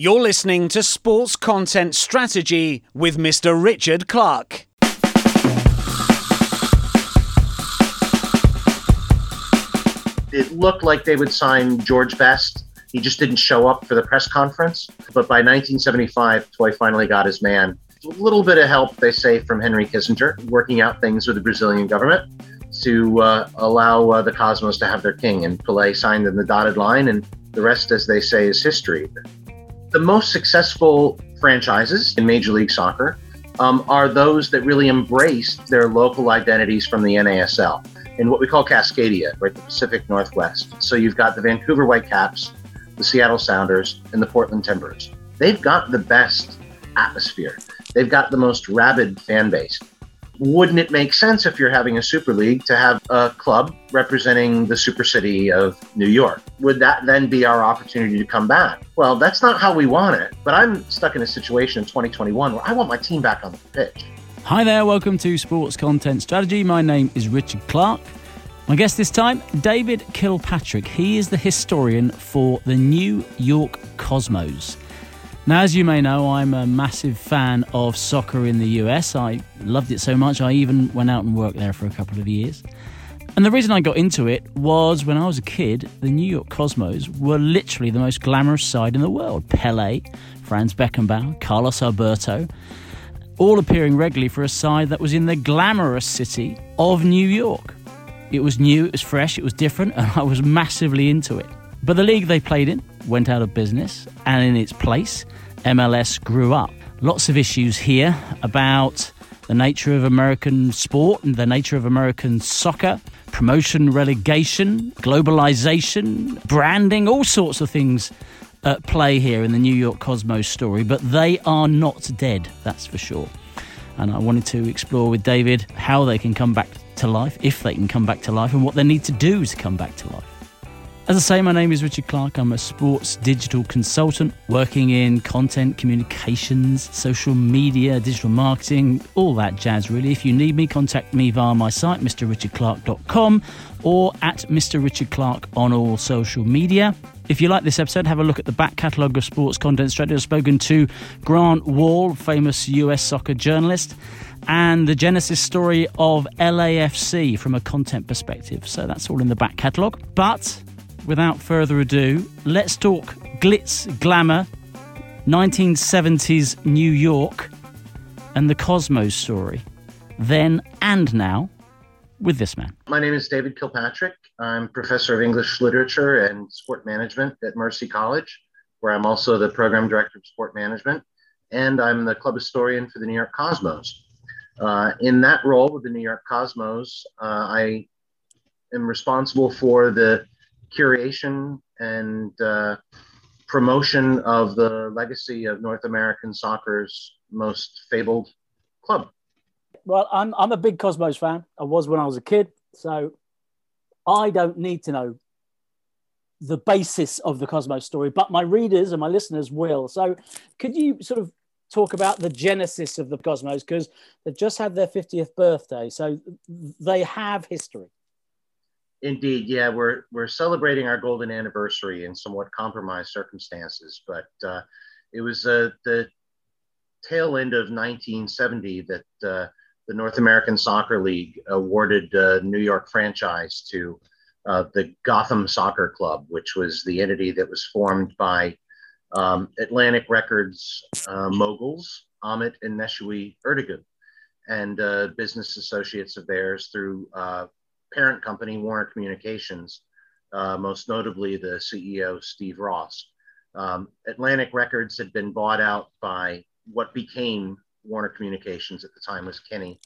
You're listening to Sports Content Strategy with Mr. Richard Clark. It looked like they would sign George Best. He just didn't show up for the press conference. But by 1975, Toy finally got his man. A little bit of help, they say, from Henry Kissinger, working out things with the Brazilian government to allow the Cosmos to have their king. And Pelé signed in the dotted line, and the rest, as they say, is history. The most successful franchises in Major League Soccer are those that really embraced their local identities from the NASL in what we call Cascadia, right, the Pacific Northwest. So you've got the Vancouver Whitecaps, the Seattle Sounders, and the Portland Timbers. They've got the best atmosphere. They've got the most rabid fan base. Wouldn't it make sense if you're having a Super League to have a club representing the super city of New York? Would that then be our opportunity to come back? Well, that's not how we want it, but I'm stuck in a situation in 2021 where I want my team back on the pitch. Hi there, welcome to Sports Content Strategy. My name is Richard Clark. My guest this time, David Kilpatrick. He is the historian for the New York Cosmos. Now, as you may know, I'm a massive fan of soccer in the US. I loved it so much, I even went out and worked there for a couple of years. And the reason I got into it was when I was a kid, the New York Cosmos were literally the most glamorous side in the world. Pelé, Franz Beckenbauer, Carlos Alberto, all appearing regularly for a side that was in the glamorous city of New York. It was new, it was fresh, it was different, and I was massively into it. But the league they played in went out of business, and in its place, MLS grew up. Lots of issues here about the nature of American sport and the nature of American soccer, promotion, relegation, globalization, branding, all sorts of things at play here in the New York Cosmos story, but they are not dead, that's for sure. And I wanted to explore with David how they can come back to life, if they can come back to life, and what they need to do to come back to life. As I say, my name is Richard Clark. I'm a sports digital consultant working in content, communications, social media, digital marketing, all that jazz really. If you need me, contact me via my site, mrrichardclark.com, or at Mr. Richard Clark on all social media. If you like this episode, have a look at the back catalogue of Sports Content Strategy. I've spoken to Grant Wall, famous US soccer journalist, and the genesis story of LAFC from a content perspective. So that's all in the back catalogue. But without further ado, let's talk glitz, glamour, 1970s New York, and the Cosmos story, then and now, with this man. My name is David Kilpatrick. I'm Professor of English Literature and Sport Management at Mercy College, where I'm also the Program Director of Sport Management, and I'm the club historian for the New York Cosmos. In that role with the New York Cosmos, I am responsible for the curation and promotion of the legacy of North American soccer's most fabled club. Well, I'm a big Cosmos fan. I was when I was a kid, so I don't need to know the basis of the Cosmos story, but my readers and my listeners will. So could you sort of talk about the genesis of the Cosmos? Because they've just had their 50th birthday, so they have history. Indeed, yeah, we're celebrating our golden anniversary in somewhat compromised circumstances, but it was the tail end of 1970 that the North American Soccer League awarded New York franchise to the Gotham Soccer Club, which was the entity that was formed by Atlantic Records moguls Ahmet and Neşvi Erdoğan and business associates of theirs through parent company, Warner Communications, most notably the CEO, Steve Ross. Atlantic Records had been bought out by what became Warner Communications at the time was Kenny.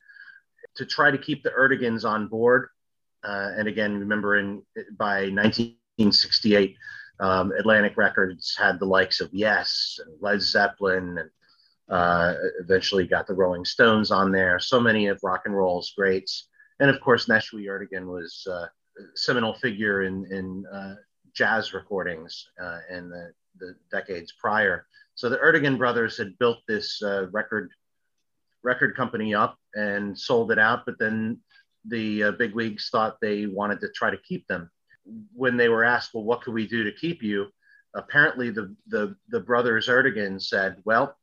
To try to keep the Erdoğans on board, and again, remember by 1968, Atlantic Records had the likes of Yes, and Led Zeppelin, and eventually got the Rolling Stones on there. So many of rock and roll's greats. And of course, Neşvi Erdoğan was a seminal figure in jazz recordings in the decades prior. So the Erdoğan brothers had built this record company up and sold it out, but then the bigwigs thought they wanted to try to keep them. When they were asked, well, what could we do to keep you? apparently the brother Zurdigin said, well,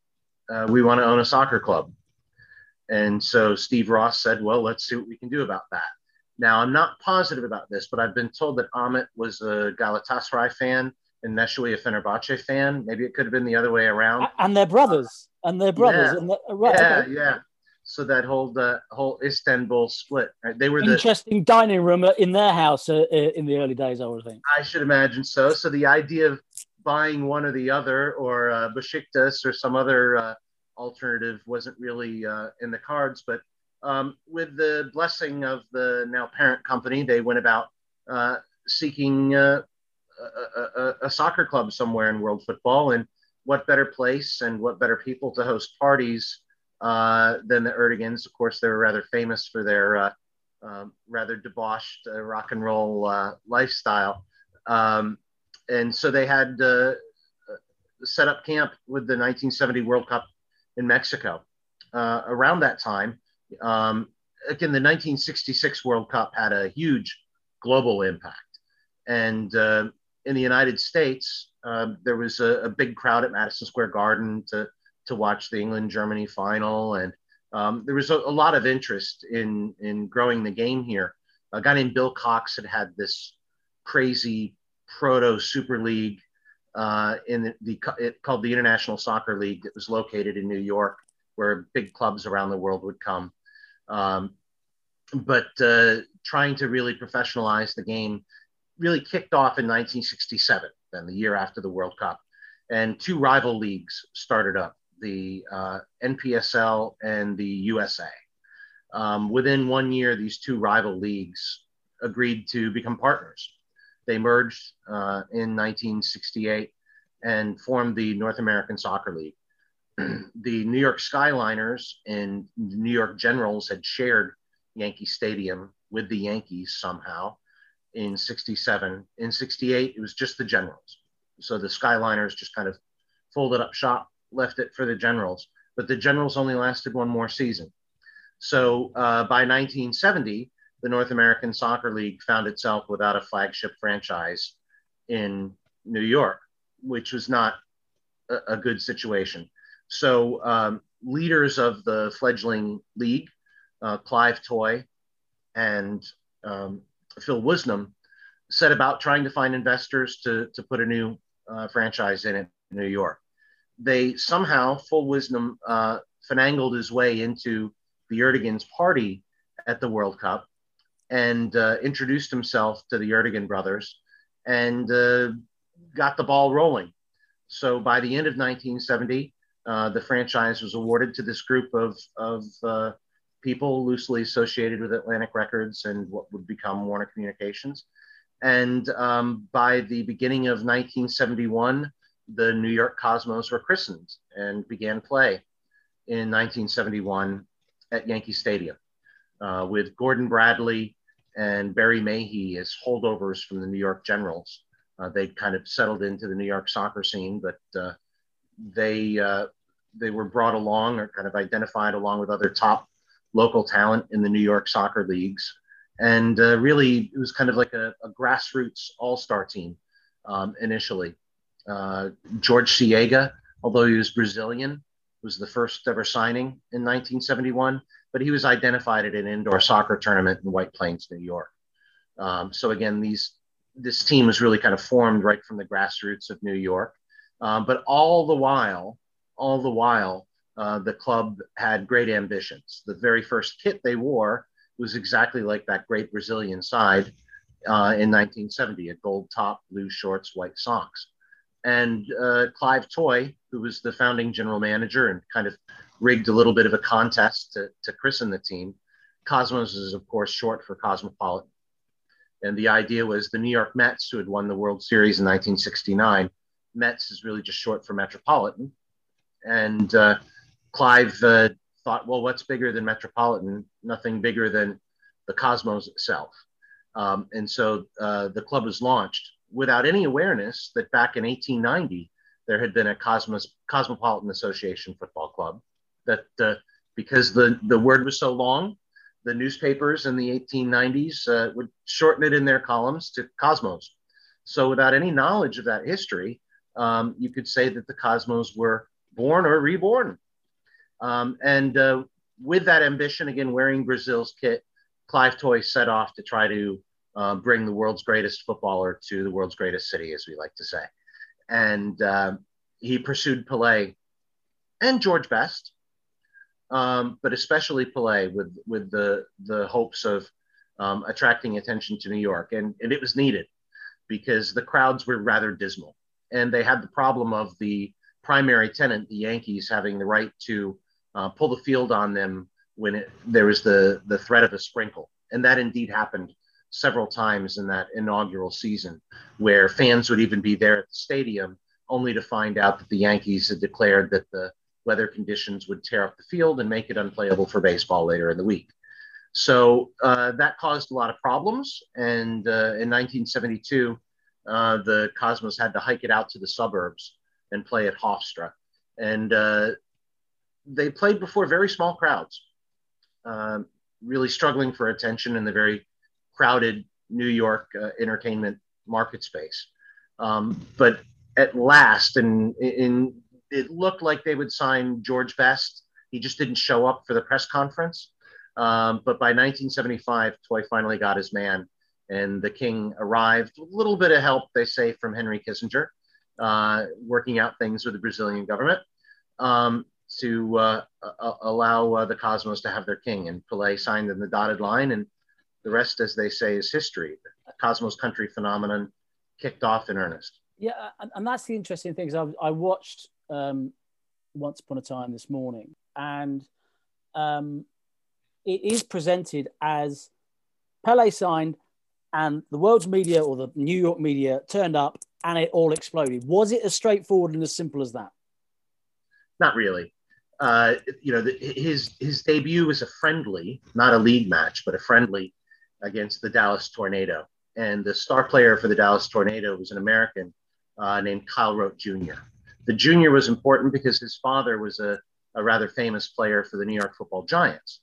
we want to own a soccer club. And so Steve Ross said, well, let's see what we can do about that. Now, I'm not positive about this, but I've been told that Ahmet was a Galatasaray fan and Neshoui a Fenerbahce fan. Maybe it could have been the other way around. And they're brothers. Yeah. Yeah. So that whole Istanbul split. Right? They were the interesting dining room in their house in the early days, I would think. I should imagine so. So the idea of buying one or the other, or Besiktas or some other alternative, wasn't really in the cards. But with the blessing of the now parent company, they went about seeking a soccer club somewhere in world football. And what better place and what better people to host parties than the Erdigans? Of course, they were rather famous for their rather debauched rock and roll lifestyle. And so they had set up camp with the 1970 World Cup in Mexico. Around that time, again, the 1966 World Cup had a huge global impact. And in the United States, there was a big crowd at Madison Square Garden to watch the England-Germany final. And there was a lot of interest in growing the game here. A guy named Bill Cox had this crazy proto Super League called the International Soccer League that was located in New York, where big clubs around the world would come. But trying to really professionalize the game really kicked off in 1967, then the year after the World Cup. And two rival leagues started up, the NPSL and the USA. Within 1 year, these two rival leagues agreed to become partners. They merged in 1968 and formed the North American Soccer League. The New York Skyliners and New York Generals had shared Yankee Stadium with the Yankees somehow in 67. In 68, it was just the Generals. So the Skyliners just kind of folded up shop, left it for the Generals. But the Generals only lasted one more season. So by 1970, the North American Soccer League found itself without a flagship franchise in New York, which was not a good situation. So leaders of the fledgling league, Clive Toy and Phil Woosnam, set about trying to find investors to put a new franchise in New York. They somehow, Phil Woosnam finangled his way into the Erdigans' party at the World Cup and introduced himself to the Erdigin brothers and got the ball rolling. So by the end of 1970, the franchise was awarded to this group of people loosely associated with Atlantic Records and what would become Warner Communications. And by the beginning of 1971, the New York Cosmos were christened and began play in 1971 at Yankee Stadium with Gordon Bradley and Barry Mahee as holdovers from the New York Generals. They'd kind of settled into the New York soccer scene, but they were brought along, or kind of identified along with other top local talent in the New York soccer leagues. And really, it was kind of like a grassroots all-star team initially. George Siega, although he was Brazilian, was the first ever signing in 1971, but he was identified at an indoor soccer tournament in White Plains, New York. So again, this team was really kind of formed right from the grassroots of New York. But all the while, the club had great ambitions. The very first kit they wore was exactly like that great Brazilian side in 1970, a gold top, blue shorts, white socks. And Clive Toy, who was the founding general manager and kind of rigged a little bit of a contest to christen the team. Cosmos is, of course, short for Cosmopolitan. And the idea was the New York Mets, who had won the World Series in 1969, Mets is really just short for Metropolitan. And Clive thought, well, what's bigger than Metropolitan? Nothing bigger than the Cosmos itself. And so the club was launched without any awareness that back in 1890, there had been a Cosmopolitan Association football club that because the word was so long, the newspapers in the 1890s would shorten it in their columns to Cosmos. So without any knowledge of that history, you could say that the cosmos were born or reborn. With that ambition, again, wearing Brazil's kit, Clive Toy set off to try to bring the world's greatest footballer to the world's greatest city, as we like to say. And he pursued Pelé and George Best, but especially Pelé, with the hopes of attracting attention to New York. And it was needed because the crowds were rather dismal. And they had the problem of the primary tenant, the Yankees, having the right to pull the field on them when there was the threat of a sprinkle. And that indeed happened several times in that inaugural season, where fans would even be there at the stadium only to find out that the Yankees had declared that the weather conditions would tear up the field and make it unplayable for baseball later in the week. So that caused a lot of problems. And in 1972, the Cosmos had to hike it out to the suburbs and play at Hofstra. And they played before very small crowds, really struggling for attention in the very crowded New York entertainment market space. But at last, and it looked like they would sign George Best. He just didn't show up for the press conference. But by 1975, Toy finally got his man, and the King arrived. A little bit of help, they say, from Henry Kissinger, working out things with the Brazilian government to allow the Cosmos to have their king. And Pelé signed in the dotted line, and the rest, as they say, is history. The Cosmos Country phenomenon kicked off in earnest. Yeah, and that's the interesting thing. I watched Once Upon a Time this morning, and it is presented as Pelé signed and the world's media, or the New York media, turned up and it all exploded. Was it as straightforward and as simple as that? Not really. You know, his debut was a friendly, not a league match, but a friendly against the Dallas Tornado. And the star player for the Dallas Tornado was an American named Kyle Rote Jr. The junior was important because his father was a rather famous player for the New York Football Giants.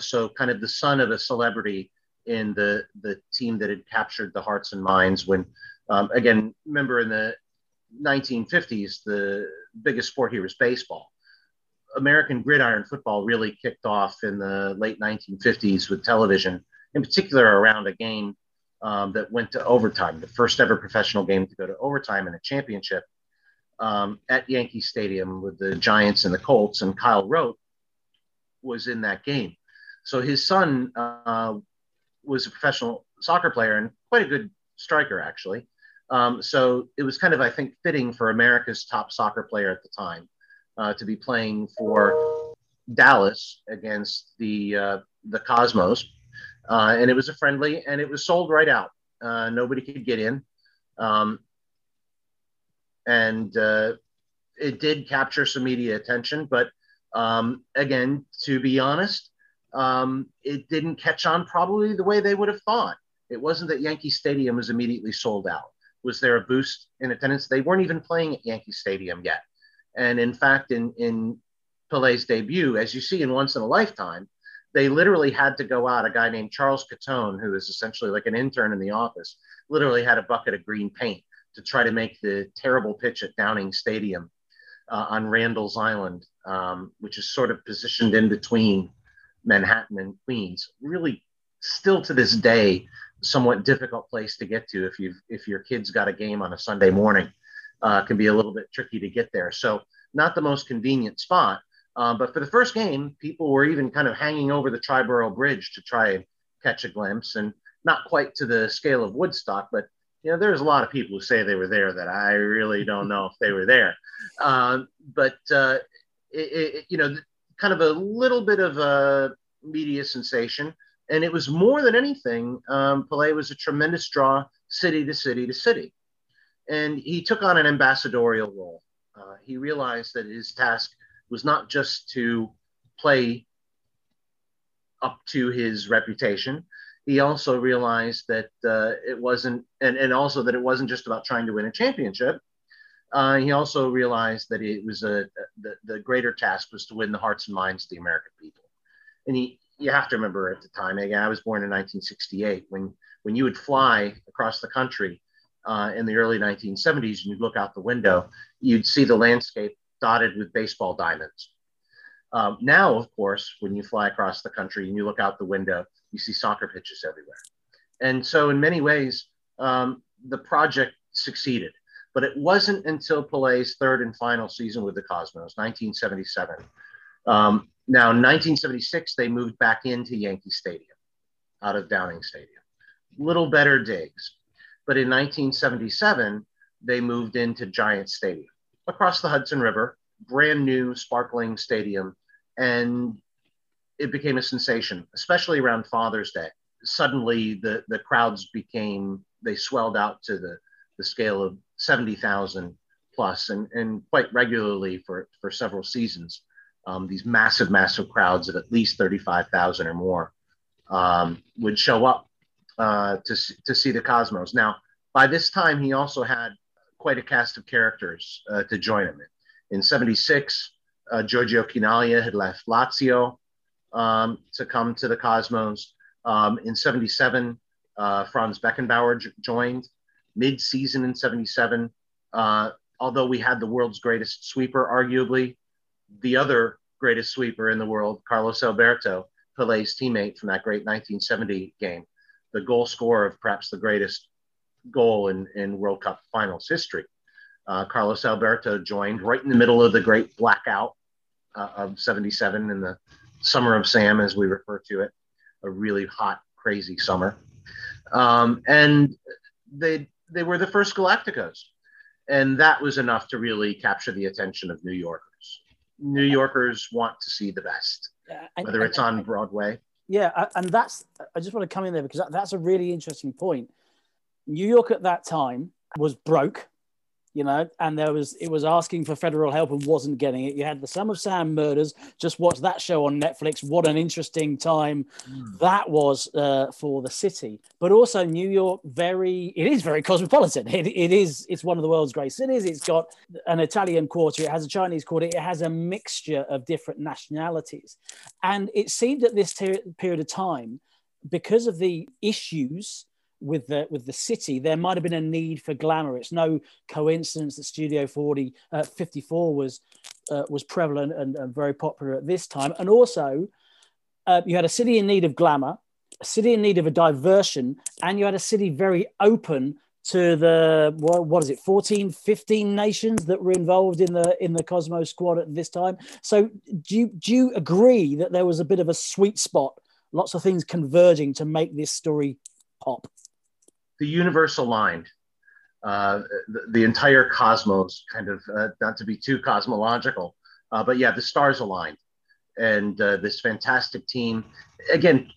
So kind of the son of a celebrity in the team that had captured the hearts and minds when, again, remember in the 1950s, the biggest sport here was baseball. American gridiron football really kicked off in the late 1950s with television, in particular around a game that went to overtime, the first ever professional game to go to overtime in a championship at Yankee Stadium with the Giants and the Colts, and Kyle Rote was in that game. So his son was a professional soccer player and quite a good striker, actually. So it was kind of, I think, fitting for America's top soccer player at the time to be playing for Dallas against the Cosmos. And it was a friendly, and it was sold right out. Nobody could get in. It did capture some media attention, but again, to be honest, it didn't catch on probably the way they would have thought. It wasn't that Yankee Stadium was immediately sold out. Was there a boost in attendance? They weren't even playing at Yankee Stadium yet. And in fact, in Pelé's debut, as you see in Once in a Lifetime, they literally had to go out. A guy named Charles Catone, who is essentially like an intern in the office, literally had a bucket of green paint to try to make the terrible pitch at Downing Stadium on Randall's Island, which is sort of positioned in between Manhattan and Queens. Really, still to this day, somewhat difficult place to get to if your kid's got a game on a Sunday morning. Can be a little bit tricky to get there. So not the most convenient spot. But for the first game, people were even kind of hanging over the Triborough Bridge to try and catch a glimpse, and not quite to the scale of Woodstock, but you know, there's a lot of people who say they were there that I really don't know if they were there. You know, kind of a little bit of a media sensation, and it was more than anything, Pelé was a tremendous draw city to city to city. And he took on an ambassadorial role. He realized that his task was not just to play up to his reputation. He also realized that it wasn't, and also that it wasn't just about trying to win a championship. He also realized that it was the greater task was to win the hearts and minds of the American people. And you have to remember at the time, again, I was born in 1968, when you would fly across the country in the early 1970s, and you'd look out the window, you'd see the landscape dotted with baseball diamonds. Now, of course, when you fly across the country and you look out the window, you see soccer pitches everywhere. And so in many ways, the project succeeded. But it wasn't until Pelé's third and final season with the Cosmos, 1977. Now, in 1976, they moved back into Yankee Stadium, out of Downing Stadium. Little better digs. But in 1977, they moved into Giant Stadium, across the Hudson River, brand new, sparkling stadium. And it became a sensation, especially around Father's Day. Suddenly, the crowds became, they swelled out to the scale of 70,000 plus, and quite regularly for several seasons, these massive, massive crowds of at least 35,000 or more would show up to see the Cosmos. Now, by this time, he also had quite a cast of characters to join him. In 76, Giorgio Chinaglia had left Lazio to come to the Cosmos. In 77, Franz Beckenbauer joined. Mid-season in 77, although we had the world's greatest sweeper, arguably, the other greatest sweeper in the world, Carlos Alberto, Pelé's teammate from that great 1970 game, the goal scorer of perhaps the greatest goal in World Cup finals history. Carlos Alberto joined right in the middle of the great blackout of 77 in the summer of Sam, as we refer to it, a really hot, crazy summer. And they were the first Galacticos. And that was enough to really capture the attention of New Yorkers. New Yorkers want to see the best, whether it's on Broadway. Yeah, and that's, I just want to come in there because that's a really interesting point. New York at that time was broke, you know, and it was asking for federal help and wasn't getting it. You had the Son of Sam murders, just watch that show on Netflix. What an interesting time that was for the city. But also New York, it is very cosmopolitan. It's one of the world's great cities. It's got an Italian quarter. It has a Chinese quarter. It has a mixture of different nationalities. And it seemed at this period of time, because of the issues with the city, there might have been a need for glamour. It's no coincidence that Studio 54 was prevalent and very popular at this time. And also, you had a city in need of glamour, a city in need of a diversion, and you had a city very open to the, 14, 15 nations that were involved in the Cosmo squad at this time. So do you agree that there was a bit of a sweet spot, lots of things converging to make this story pop? The universe aligned. The entire cosmos kind of, not to be too cosmological, but yeah, the stars aligned. And this fantastic team. Again,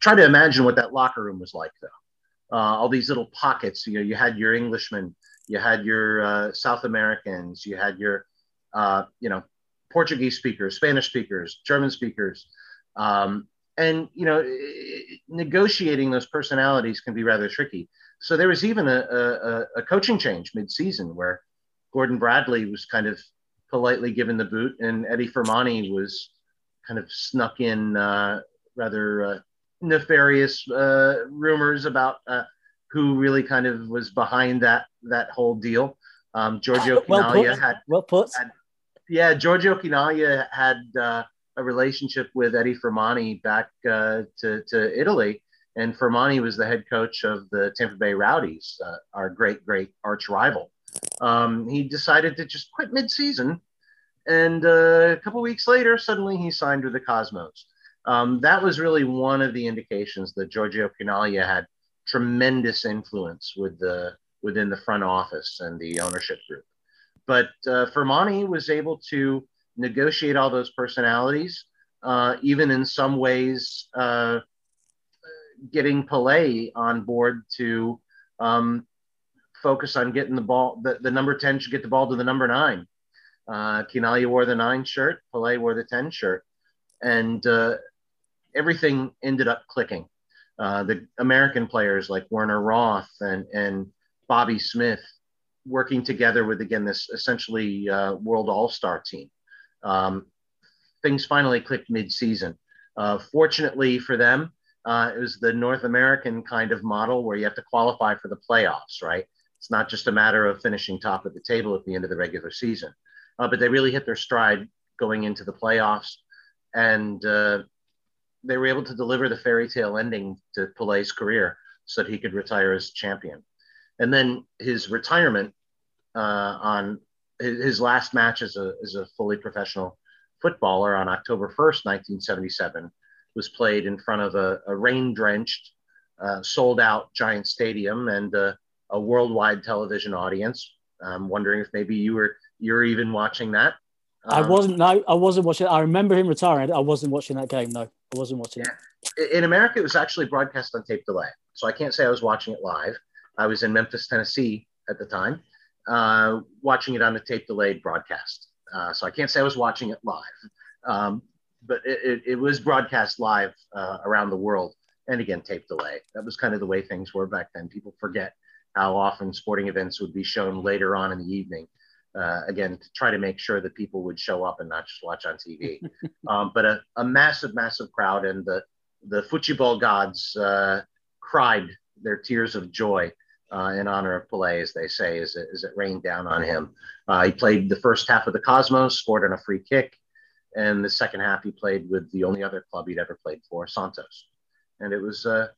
try to imagine what that locker room was like, though. All these little pockets, you know, you had your Englishmen, you had your South Americans, you had your, Portuguese speakers, Spanish speakers, German speakers. And, you know, negotiating those personalities can be rather tricky. So there was even a coaching change mid-season where Gordon Bradley was kind of politely given the boot and Eddie Firmani was kind of snuck in rather nefarious rumors about who really kind of was behind that whole deal. Giorgio Chinaglia Giorgio Chinaglia had a relationship with Eddie Firmani back to Italy. And Firmani was the head coach of the Tampa Bay Rowdies, our great, great arch rival. He decided to just quit mid-season. And a couple weeks later, suddenly he signed with the Cosmos. That was really one of the indications that Giorgio Chinaglia had tremendous influence within the front office and the ownership group. But Firmani was able to negotiate all those personalities, even in some ways getting Pelé on board to focus on getting the ball, the number 10 should get the ball to the number 9. Chinaglia wore the 9 shirt, Pelé wore the 10 shirt, and everything ended up clicking. The American players like Werner Roth and Bobby Smith working together with, again, this essentially world all-star team. Things finally clicked mid-season. Fortunately for them, it was the North American kind of model where you have to qualify for the playoffs, right? It's not just a matter of finishing top of the table at the end of the regular season, but they really hit their stride going into the playoffs, and they were able to deliver the fairy tale ending to Pelé's career so that he could retire as champion. And then his retirement on his last match as a fully professional footballer on October 1st, 1977, was played in front of a rain-drenched, sold-out Giant Stadium and a worldwide television audience. I'm wondering if maybe you're even watching that. I wasn't. No, I wasn't watching. I remember him retiring. I wasn't watching that game, though. I wasn't watching it. In America, it was actually broadcast on tape delay, so I can't say I was watching it live. I was in Memphis, Tennessee at the time, watching it on a tape delayed broadcast. So I can't say I was watching it live, but it was broadcast live around the world. And again, tape delay. That was kind of the way things were back then. People forget how often sporting events would be shown later on in the evening. Again, to try to make sure that people would show up and not just watch on TV. But a massive, massive crowd, and the football gods cried their tears of joy in honor of Pelé, as they say, as it rained down on him. He played the first half of the Cosmos, scored on a free kick, and the second half he played with the only other club he'd ever played for, Santos. And it was a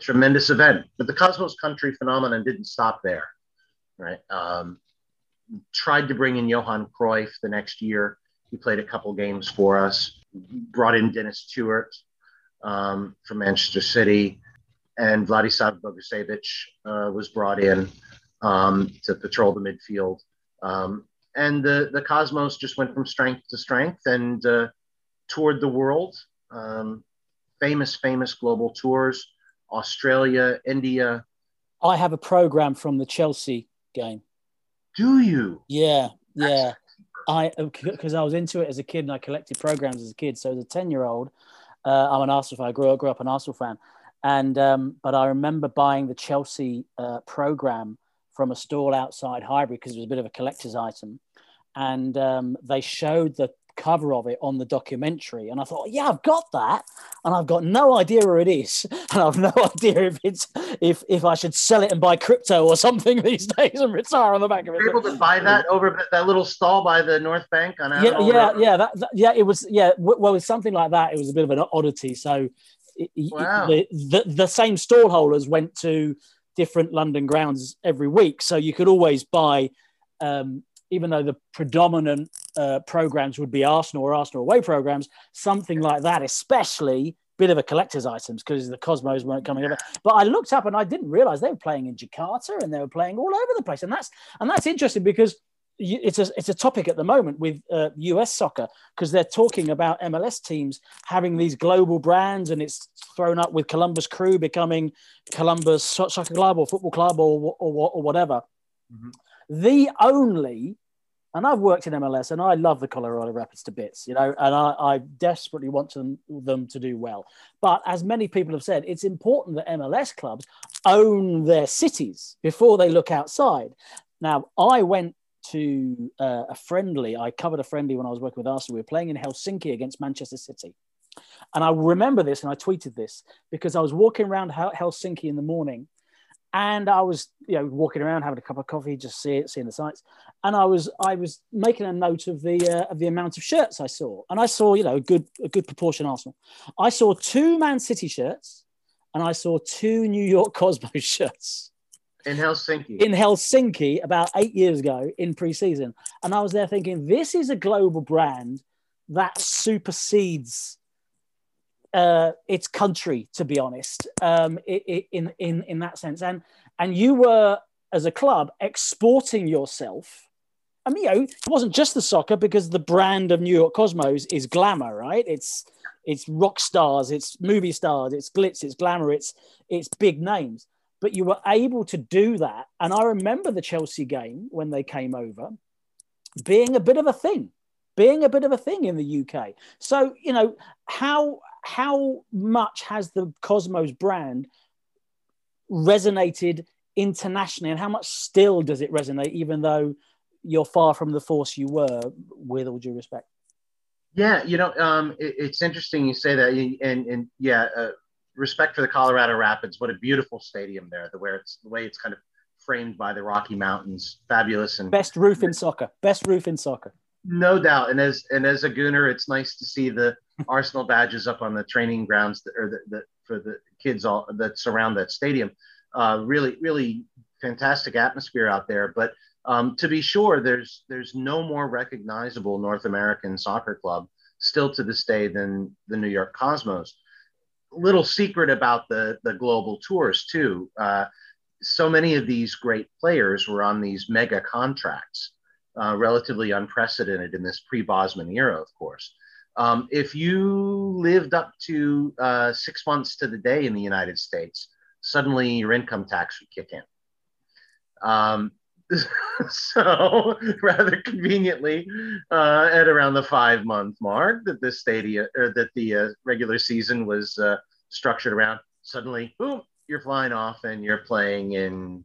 tremendous event. But the Cosmos country phenomenon didn't stop there, right? Tried to bring in Johan Cruyff the next year. He played a couple games for us. Brought in Dennis Stewart from Manchester City. And Vladislav Bogušević was brought in to patrol the midfield. And the Cosmos just went from strength to strength and toured the world. Famous global tours, Australia, India. I have a program from the Chelsea game. Do you? Yeah. Because I was into it as a kid and I collected programs as a kid. So as a 10-year-old, I'm an Arsenal fan. I grew up an Arsenal fan. And but I remember buying the Chelsea program from a stall outside Highbury because it was a bit of a collector's item, and they showed the cover of it on the documentary, and I thought, yeah, I've got that, and I've got no idea where it is, and I've no idea if I should sell it and buy crypto or something these days and retire on the back of it. Were you able to buy that over that little stall by the North Bank on Avenue? It was something like that. It was a bit of an oddity, so. Wow. The same stall holders went to different London grounds every week, so you could always buy, even though the predominant programs would be Arsenal or Arsenal away programs, something like that, especially bit of a collector's items because the Cosmos weren't coming over. But I looked up and I didn't realise they were playing in Jakarta and they were playing all over the place, and that's interesting because it's a topic at the moment with US soccer because they're talking about MLS teams having these global brands, and it's thrown up with Columbus Crew becoming Columbus Soccer Club or Football Club or whatever. Mm-hmm. And I've worked in MLS and I love the Colorado Rapids to bits, and I desperately want them to do well. But as many people have said, it's important that MLS clubs own their cities before they look outside. Now, I went to a friendly. I covered a friendly when I was working with Arsenal. We were playing in Helsinki against Manchester City. And I remember this, and I tweeted this, because I was walking around Helsinki in the morning, and I was walking around, having a cup of coffee, just seeing the sights. And I was making a note of the amount of shirts I saw. And I saw, a good proportion Arsenal. I saw 2 Man City shirts, and I saw 2 New York Cosmos shirts. In Helsinki, about 8 years ago in pre-season. And I was there thinking, this is a global brand that supersedes its country, to be honest, in that sense. And you were, as a club, exporting yourself. I mean, it wasn't just the soccer, because the brand of New York Cosmos is glamour, right? It's rock stars, it's movie stars, it's glitz, it's glamour, it's big names. But you were able to do that. And I remember the Chelsea game when they came over being a bit of a thing in the UK. So, how much has the Cosmos brand resonated internationally, and how much still does it resonate, even though you're far from the force you were, with all due respect? Yeah, it's interesting you say that. Respect for the Colorado Rapids. What a beautiful stadium there. The way it's kind of framed by the Rocky Mountains. Fabulous. And best roof in soccer. Best roof in soccer. No doubt. And as a Gooner, it's nice to see the Arsenal badges up on the training grounds that, or the for the kids all that surround that stadium. Really, really fantastic atmosphere out there. But to be sure, there's no more recognizable North American soccer club still to this day than the New York Cosmos. Little secret about the global tours too. So many of these great players were on these mega contracts, relatively unprecedented in this pre-Bosman era, of course. If you lived up to 6 months to the day in the United States, suddenly your income tax would kick in. So rather conveniently, at around the 5 month mark that the stadium or that the regular season was structured around, suddenly, boom, you're flying off and you're playing in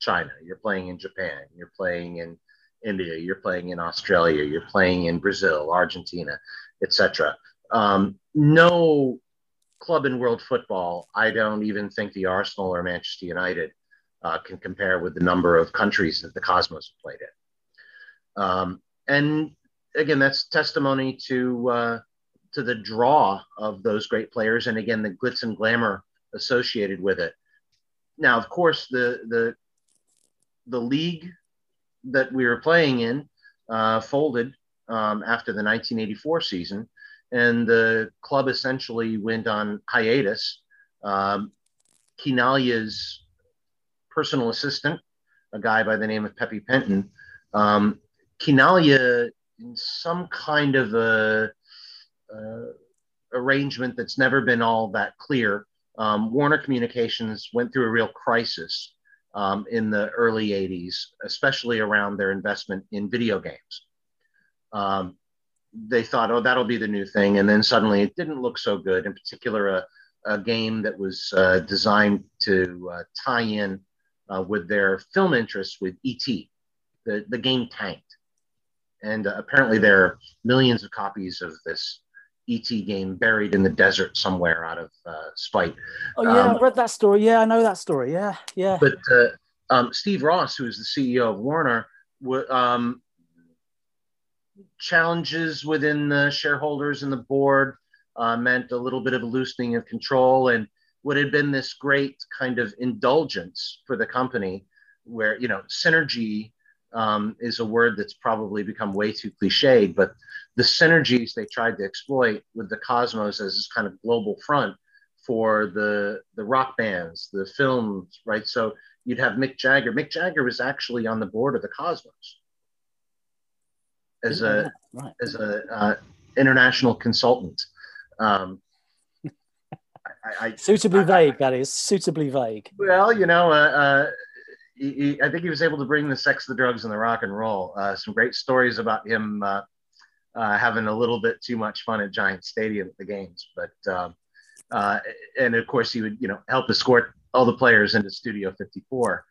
China, you're playing in Japan, you're playing in India, you're playing in Australia, you're playing in Brazil, Argentina, etc. No club in world football, I don't even think the Arsenal or Manchester United can compare with the number of countries that the Cosmos have played in. And again, that's testimony to the draw of those great players, and again, the glitz and glamour associated with it. Now, of course, the league that we were playing in folded after the 1984 season, and the club essentially went on hiatus. Quinalha's personal assistant, a guy by the name of Pepe Penton, Quinalha, in some kind of arrangement that's never been all that clear, Warner Communications went through a real crisis in the early 80s, especially around their investment in video games. They thought, oh, that'll be the new thing. And then suddenly it didn't look so good, in particular, a game that was designed to tie in with their film interests with E.T. The game tanked. And apparently there are millions of copies of this E.T. game buried in the desert somewhere out of spite. Oh, yeah, I read that story. Yeah, I know that story. Yeah, yeah. But Steve Ross, who is the CEO of Warner, challenges within the shareholders and the board meant a little bit of a loosening of control, and what had been this great kind of indulgence for the company where, you know, synergy is a word that's probably become way too cliched, but the synergies they tried to exploit with the Cosmos as this kind of global front for the rock bands, the films, right? So you'd have Mick Jagger. Mick Jagger was actually on the board of the Cosmos as an international consultant. Suitably vague, that is. Suitably vague. Well, you know, I think he was able to bring the sex, the drugs, and the rock and roll. Some great stories about him having a little bit too much fun at Giant Stadium at the games. But and of course, he would, you know, help escort all the players into Studio 54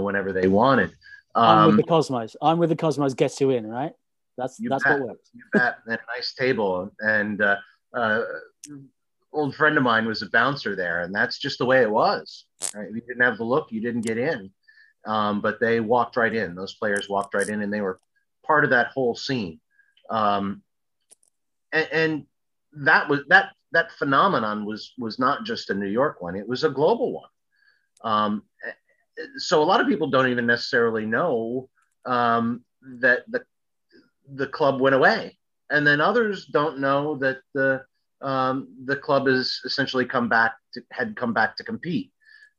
whenever they wanted. I'm with the Cosmos. I'm with the Cosmos. Gets you in, right? That's what works. You bet. And a nice table, and old friend of mine was a bouncer there, and that's just the way it was. Right? If you didn't have the look, you didn't get in. But they walked right in. Those players walked right in, and they were part of that whole scene. And that was that phenomenon was not just a New York one; it was a global one. So a lot of people don't even necessarily know that the club went away, and then others don't know that the club has essentially come back to compete.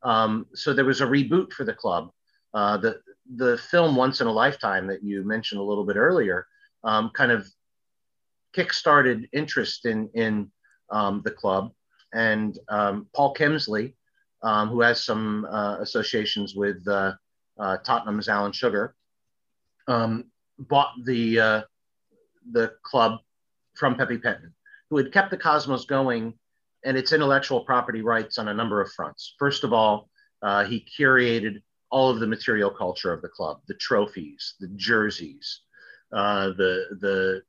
So there was a reboot for the club. The film Once in a Lifetime that you mentioned a little bit earlier kind of kick-started interest in the club, and Paul Kemsley, who has some associations with Tottenham's Alan Sugar, bought the club from Pepe Penton, who had kept the Cosmos going and its intellectual property rights on a number of fronts. First of all, he curated all of the material culture of the club, the trophies, the jerseys, the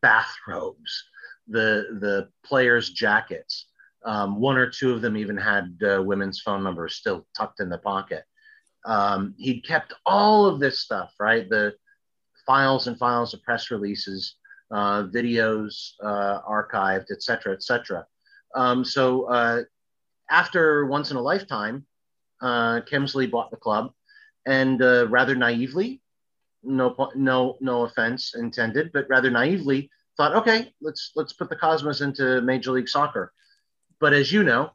bathrobes, the players' jackets. One or two of them even had women's phone numbers still tucked in the pocket. He'd kept all of this stuff, right? The files and files of press releases, videos archived, et cetera, et cetera. So after Once in a Lifetime, Kemsley bought the club, and rather naively, no offense intended, but rather naively thought, okay, let's put the Cosmos into Major League Soccer. But as you know,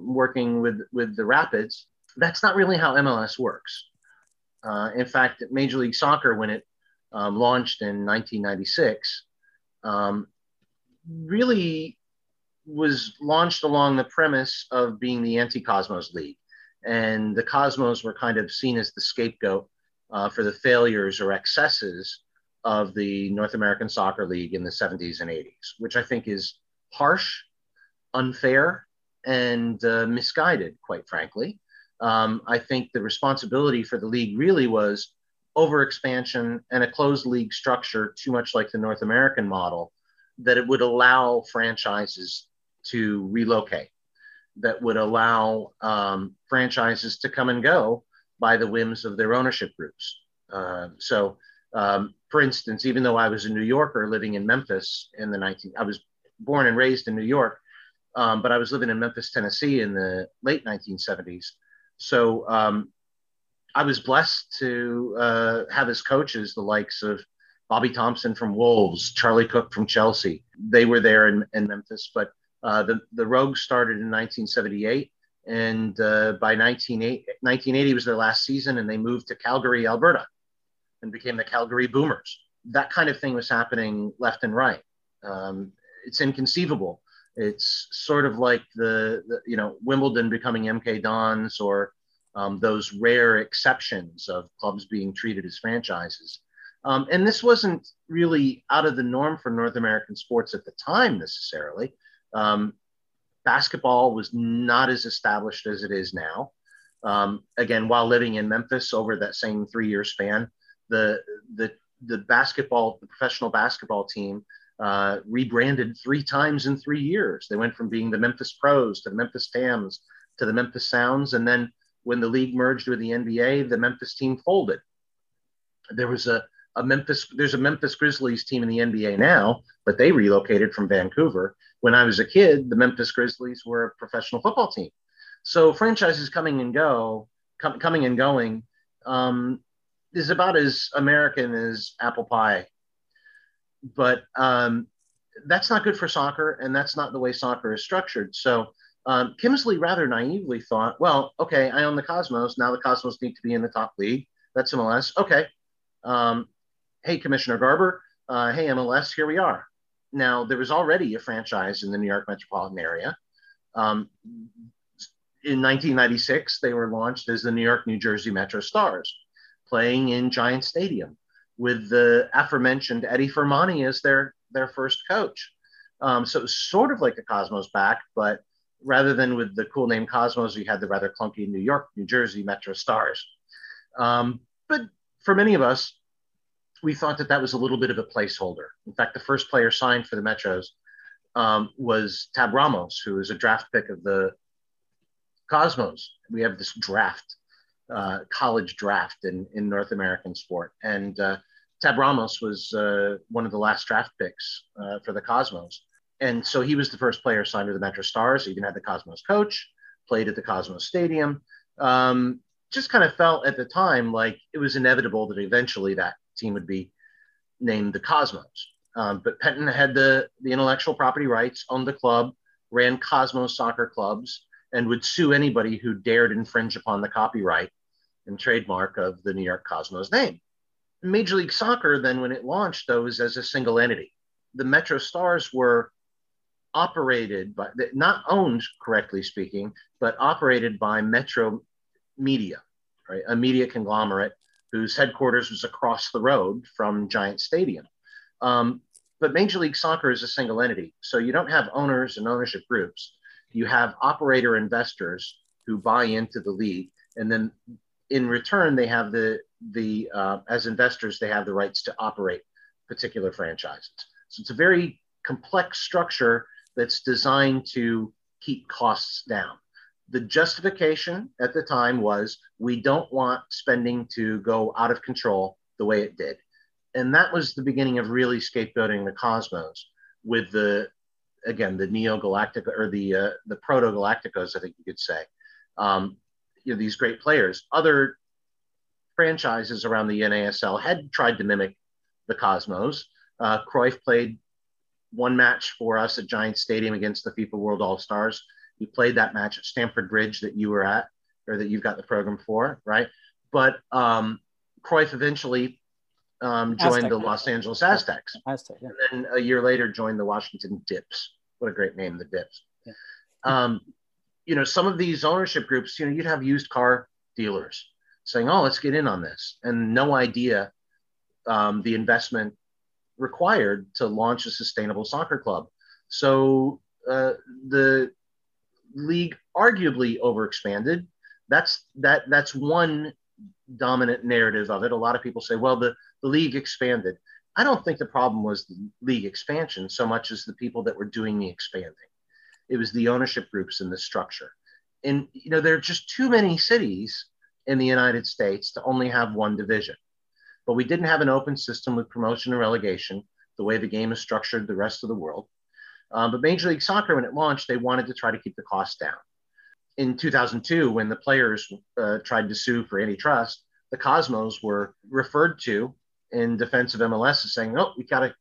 working with the Rapids, that's not really how MLS works. In fact, Major League Soccer, when it launched in 1996, really was launched along the premise of being the anti-Cosmos League. And the Cosmos were kind of seen as the scapegoat for the failures or excesses of the North American Soccer League in the 70s and 80s, which I think is harsh, unfair, and misguided, quite frankly. I think the responsibility for the league really was overexpansion and a closed league structure, too much like the North American model, that it would allow franchises to relocate, that would allow franchises to come and go by the whims of their ownership groups. So for instance, even though I was a New Yorker living in Memphis in the I was born and raised in New York, but I was living in Memphis, Tennessee in the late 1970s. So I was blessed to have as coaches the likes of Bobby Thompson from Wolves, Charlie Cook from Chelsea. They were there in Memphis, but the Rogues started in 1978. And by 1980 was their last season, and they moved to Calgary, Alberta, and became the Calgary Boomers. That kind of thing was happening left and right. It's inconceivable. It's sort of like the Wimbledon becoming MK Dons, or those rare exceptions of clubs being treated as franchises. And this wasn't really out of the norm for North American sports at the time necessarily. Basketball was not as established as it is now. Again, while living in Memphis over that same 3-year span, the professional basketball team rebranded 3 times in 3 years. They went from being the Memphis Pros to the Memphis Tams to the Memphis Sounds. And then when the league merged with the NBA, the Memphis team folded. There was there's a Memphis Grizzlies team in the NBA now, but they relocated from Vancouver. When I was a kid, the Memphis Grizzlies were a professional football team. So franchises coming and going, is about as American as apple pie. But that's not good for soccer, and that's not the way soccer is structured. So Kemsley rather naively thought, well, okay, I own the Cosmos. Now the Cosmos need to be in the top league. That's MLS. Okay. Hey, Commissioner Garber. Hey, MLS, here we are. Now, there was already a franchise in the New York metropolitan area. In 1996, they were launched as the New York, New Jersey Metro Stars, playing in Giant Stadium with the aforementioned Eddie Firmani as their first coach. So it was sort of like the Cosmos back, but rather than with the cool name Cosmos, we had the rather clunky New York, New Jersey Metro Stars. But for many of us, we thought that was a little bit of a placeholder. In fact, the first player signed for the Metros was Tab Ramos, who is a draft pick of the Cosmos. We have this draft, college draft in North American sport. And Tab Ramos was one of the last draft picks for the Cosmos. And so he was the first player signed to the Metro Stars, even had the Cosmos coach, played at the Cosmos Stadium. Just kind of felt at the time like it was inevitable that eventually that team would be named the Cosmos. But Penton had the intellectual property rights, owned the club, ran Cosmos soccer clubs, and would sue anybody who dared infringe upon the copyright and trademark of the New York Cosmos name. Major League Soccer, then, when it launched, though, was as a single entity. The Metro Stars were operated by, not owned, correctly speaking, but operated by Metro Media, right? A media conglomerate whose headquarters was across the road from Giant Stadium. But Major League Soccer is a single entity. So you don't have owners and ownership groups. You have operator investors who buy into the league. And then in return, they have as investors, they have the rights to operate particular franchises. So it's a very complex structure that's designed to keep costs down. The justification at the time was, we don't want spending to go out of control the way it did. And that was the beginning of really scapegoating the cosmos with the, again, the Neo-Galactica, or the Proto-Galacticos, I think you could say, you know, these great players. Other franchises around the NASL had tried to mimic the cosmos. Cruyff played one match for us at Giant Stadium against the FIFA World All-Stars. You played that match at Stamford Bridge that you were at, or that you've got the program for, right? But Cruyff eventually joined Aztec, the Los Angeles Aztecs. Aztec, yeah. And then a year later joined the Washington Dips. What a great name, the Dips. Yeah. You know, some of these ownership groups, you know, you'd have used car dealers saying, oh, let's get in on this. And no idea the investment required to launch a sustainable soccer club. So the league arguably overexpanded. That's one dominant narrative of it. A lot of people say, well, the league expanded. I don't think the problem was the league expansion so much as the people that were doing the expanding. It was the ownership groups and the structure. And, you know, there are just too many cities in the United States to only have one division. But we didn't have an open system with promotion and relegation, the way the game is structured the rest of the world. But Major League Soccer, when it launched, they wanted to try to keep the costs down. In 2002, when the players tried to sue for antitrust, the Cosmos were referred to in defense of MLS as saying, "Oh, we gotta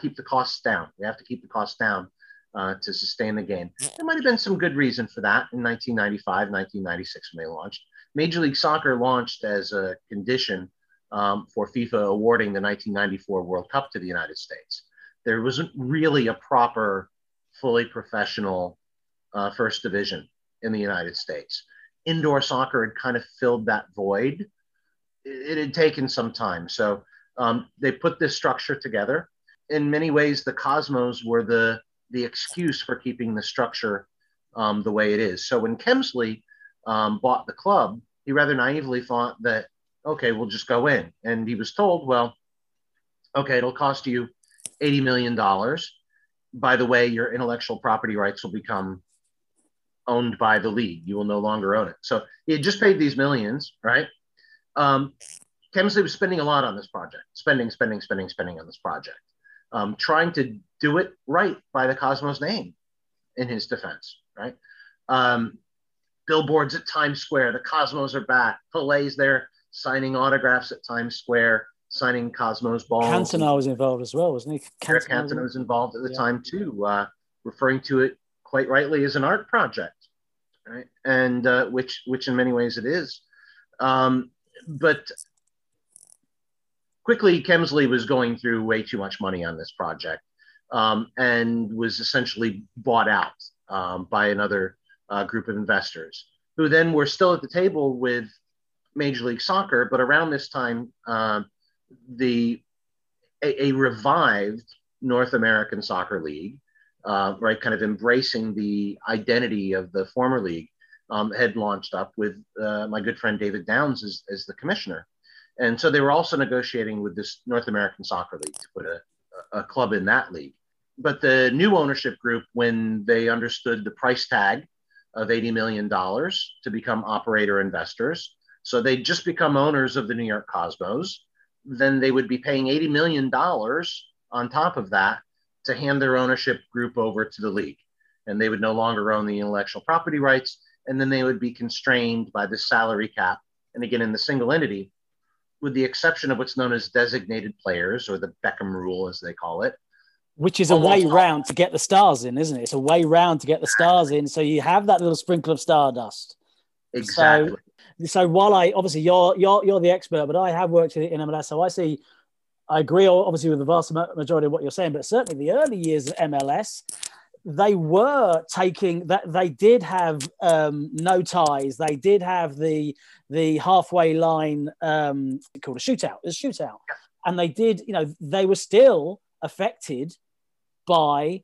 keep the costs down. We have to keep the costs down to sustain the game." There might have been some good reason for that in 1995, 1996 when they launched. Major League Soccer launched as a condition for FIFA awarding the 1994 World Cup to the United States. There wasn't really a proper, fully professional first division in the United States. Indoor soccer had kind of filled that void. It had taken some time. So they put this structure together. In many ways, the Cosmos were the excuse for keeping the structure the way it is. So when Kemsley bought the club, he rather naively thought that, okay, we'll just go in. And he was told, well, okay, it'll cost you $80 million. By the way, your intellectual property rights will become owned by the league. You will no longer own it. So he had just paid these millions, right? Kemsley was spending a lot on this project, spending on this project, trying to do it right by the Cosmos name in his defense, right? Billboards at Times Square, the Cosmos are back. Pelé's there signing autographs at Times Square, signing Cosmos balls. Cantona was involved as well, wasn't he? Cantona was involved at the time too, referring to it quite rightly as an art project, right? And which in many ways it is. But quickly, Kemsley was going through way too much money on this project and was essentially bought out by another group of investors who then were still at the table with Major League Soccer, but around this time, a revived North American Soccer League, right, kind of embracing the identity of the former league, had launched up with my good friend David Downs as the commissioner. And so they were also negotiating with this North American Soccer League to put a club in that league. But the new ownership group, when they understood the price tag of $80 million to become operator investors, so they'd just become owners of the New York Cosmos, then they would be paying $80 million on top of that to hand their ownership group over to the league. And they would no longer own the intellectual property rights. And then they would be constrained by the salary cap. And again, in the single entity, with the exception of what's known as designated players, or the Beckham rule, as they call it. Which is a way round to get the stars in, isn't it? It's a way round to get the stars in. So you have that little sprinkle of stardust. Exactly. So while I obviously you're the expert, but I have worked in MLS, so I agree obviously with the vast majority of what you're saying. But certainly the early years of MLS, they were taking that they did have no ties. They did have the halfway line called a shootout. It's a shootout, and they did. You know, they were still affected by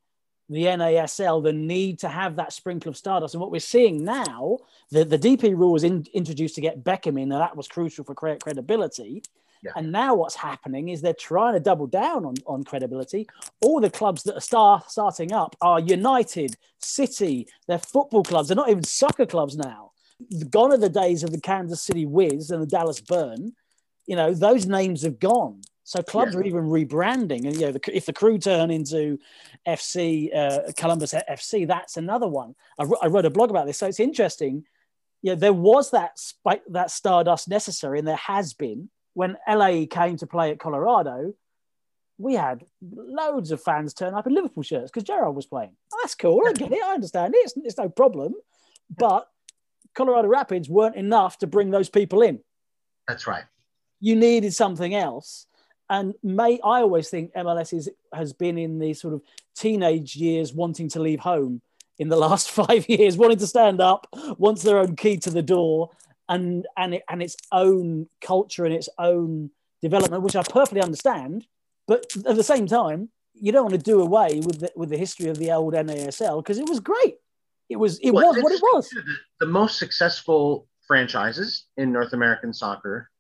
the NASL, the need to have that sprinkle of stardust. And what we're seeing now, the DP rule was introduced to get Beckham in, and that was crucial for credibility. Yeah. And now what's happening is they're trying to double down on credibility. All the clubs that are starting up are United, City, they're football clubs. They're not even soccer clubs now. Gone are the days of the Kansas City Wiz and the Dallas Burn. You know, those names have gone. So clubs are even rebranding. And, you know, if the Crew turn into FC, Columbus FC, that's another one. I wrote a blog about this. So it's interesting. You know, there was that stardust necessary, and there has been. When LA came to play at Colorado, we had loads of fans turn up in Liverpool shirts because Gerrard was playing. Oh, that's cool. I get it. I understand it. It's no problem. But Colorado Rapids weren't enough to bring those people in. That's right. You needed something else. And I always think MLS has been in the sort of teenage years wanting to leave home in the last 5 years, wanting to stand up, wants their own key to the door and its own culture and its own development, which I perfectly understand. But at the same time, you don't want to do away with the history of the old NASL because it was great. It was what it was. The most successful franchises in North American soccer,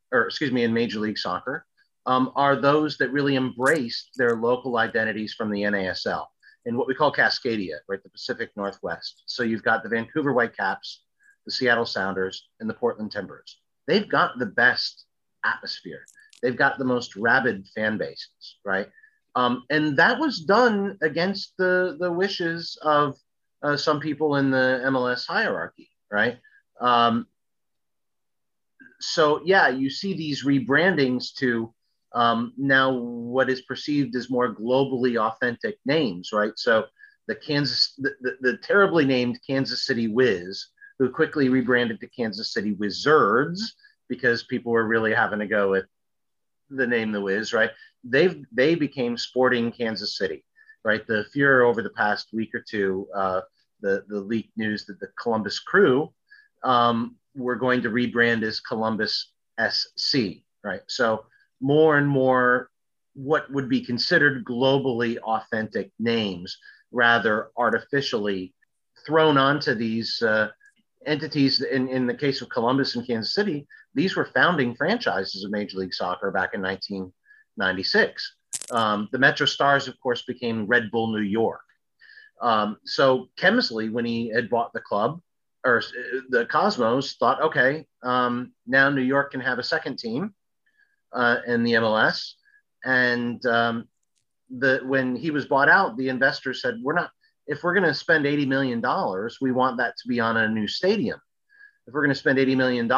in Major League Soccer, are those that really embraced their local identities from the NASL in what we call Cascadia, right? The Pacific Northwest. So you've got the Vancouver Whitecaps, the Seattle Sounders, and the Portland Timbers. They've got the best atmosphere. They've got the most rabid fan bases, right? And that was done against the wishes of some people in the MLS hierarchy, right? You see these rebrandings to now what is perceived as more globally authentic names, right? So the terribly named Kansas City Wiz, who quickly rebranded to Kansas City Wizards because people were really having to go with the name the Wiz, right? They became Sporting Kansas City, right? The furor over the past week or two, the leaked news that the Columbus Crew were going to rebrand as Columbus SC, right? So more and more what would be considered globally authentic names rather artificially thrown onto these entities. In the case of Columbus and Kansas City, these were founding franchises of Major League Soccer back in 1996. The Metro Stars, of course, became Red Bull New York. So Kemsley, when he had bought the club or the Cosmos, thought, okay, now New York can have a second team in the MLS, and when he was bought out, the investor said, if we're going to spend $80 million, we want that to be on a new stadium. If we're going to spend $80 million,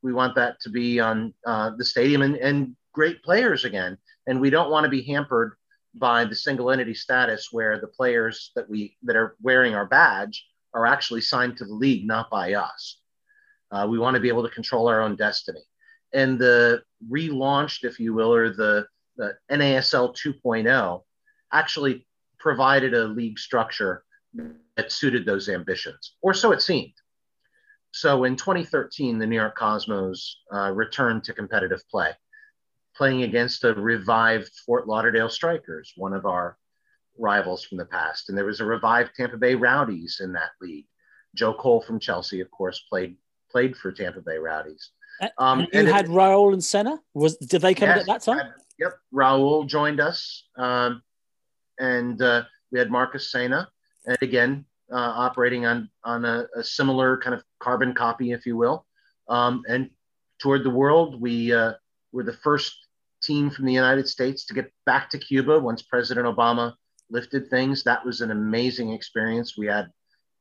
we want that to be on the stadium and great players again. And we don't want to be hampered by the single entity status where the players that are wearing our badge are actually signed to the league, not by us. We want to be able to control our own destiny. And the relaunched, if you will, or the NASL 2.0 actually provided a league structure that suited those ambitions, or so it seemed. So in 2013, the New York Cosmos returned to competitive play, playing against a revived Fort Lauderdale Strikers, one of our rivals from the past. And there was a revived Tampa Bay Rowdies in that league. Joe Cole from Chelsea, of course, played for Tampa Bay Rowdies. And you had Raul and Senna? Did they come in at that time? Yep, Raul joined us. And we had Marcus Senna, and again, operating on a similar kind of carbon copy, if you will. And toured the world. We were the first team from the United States to get back to Cuba once President Obama lifted things. That was an amazing experience. We had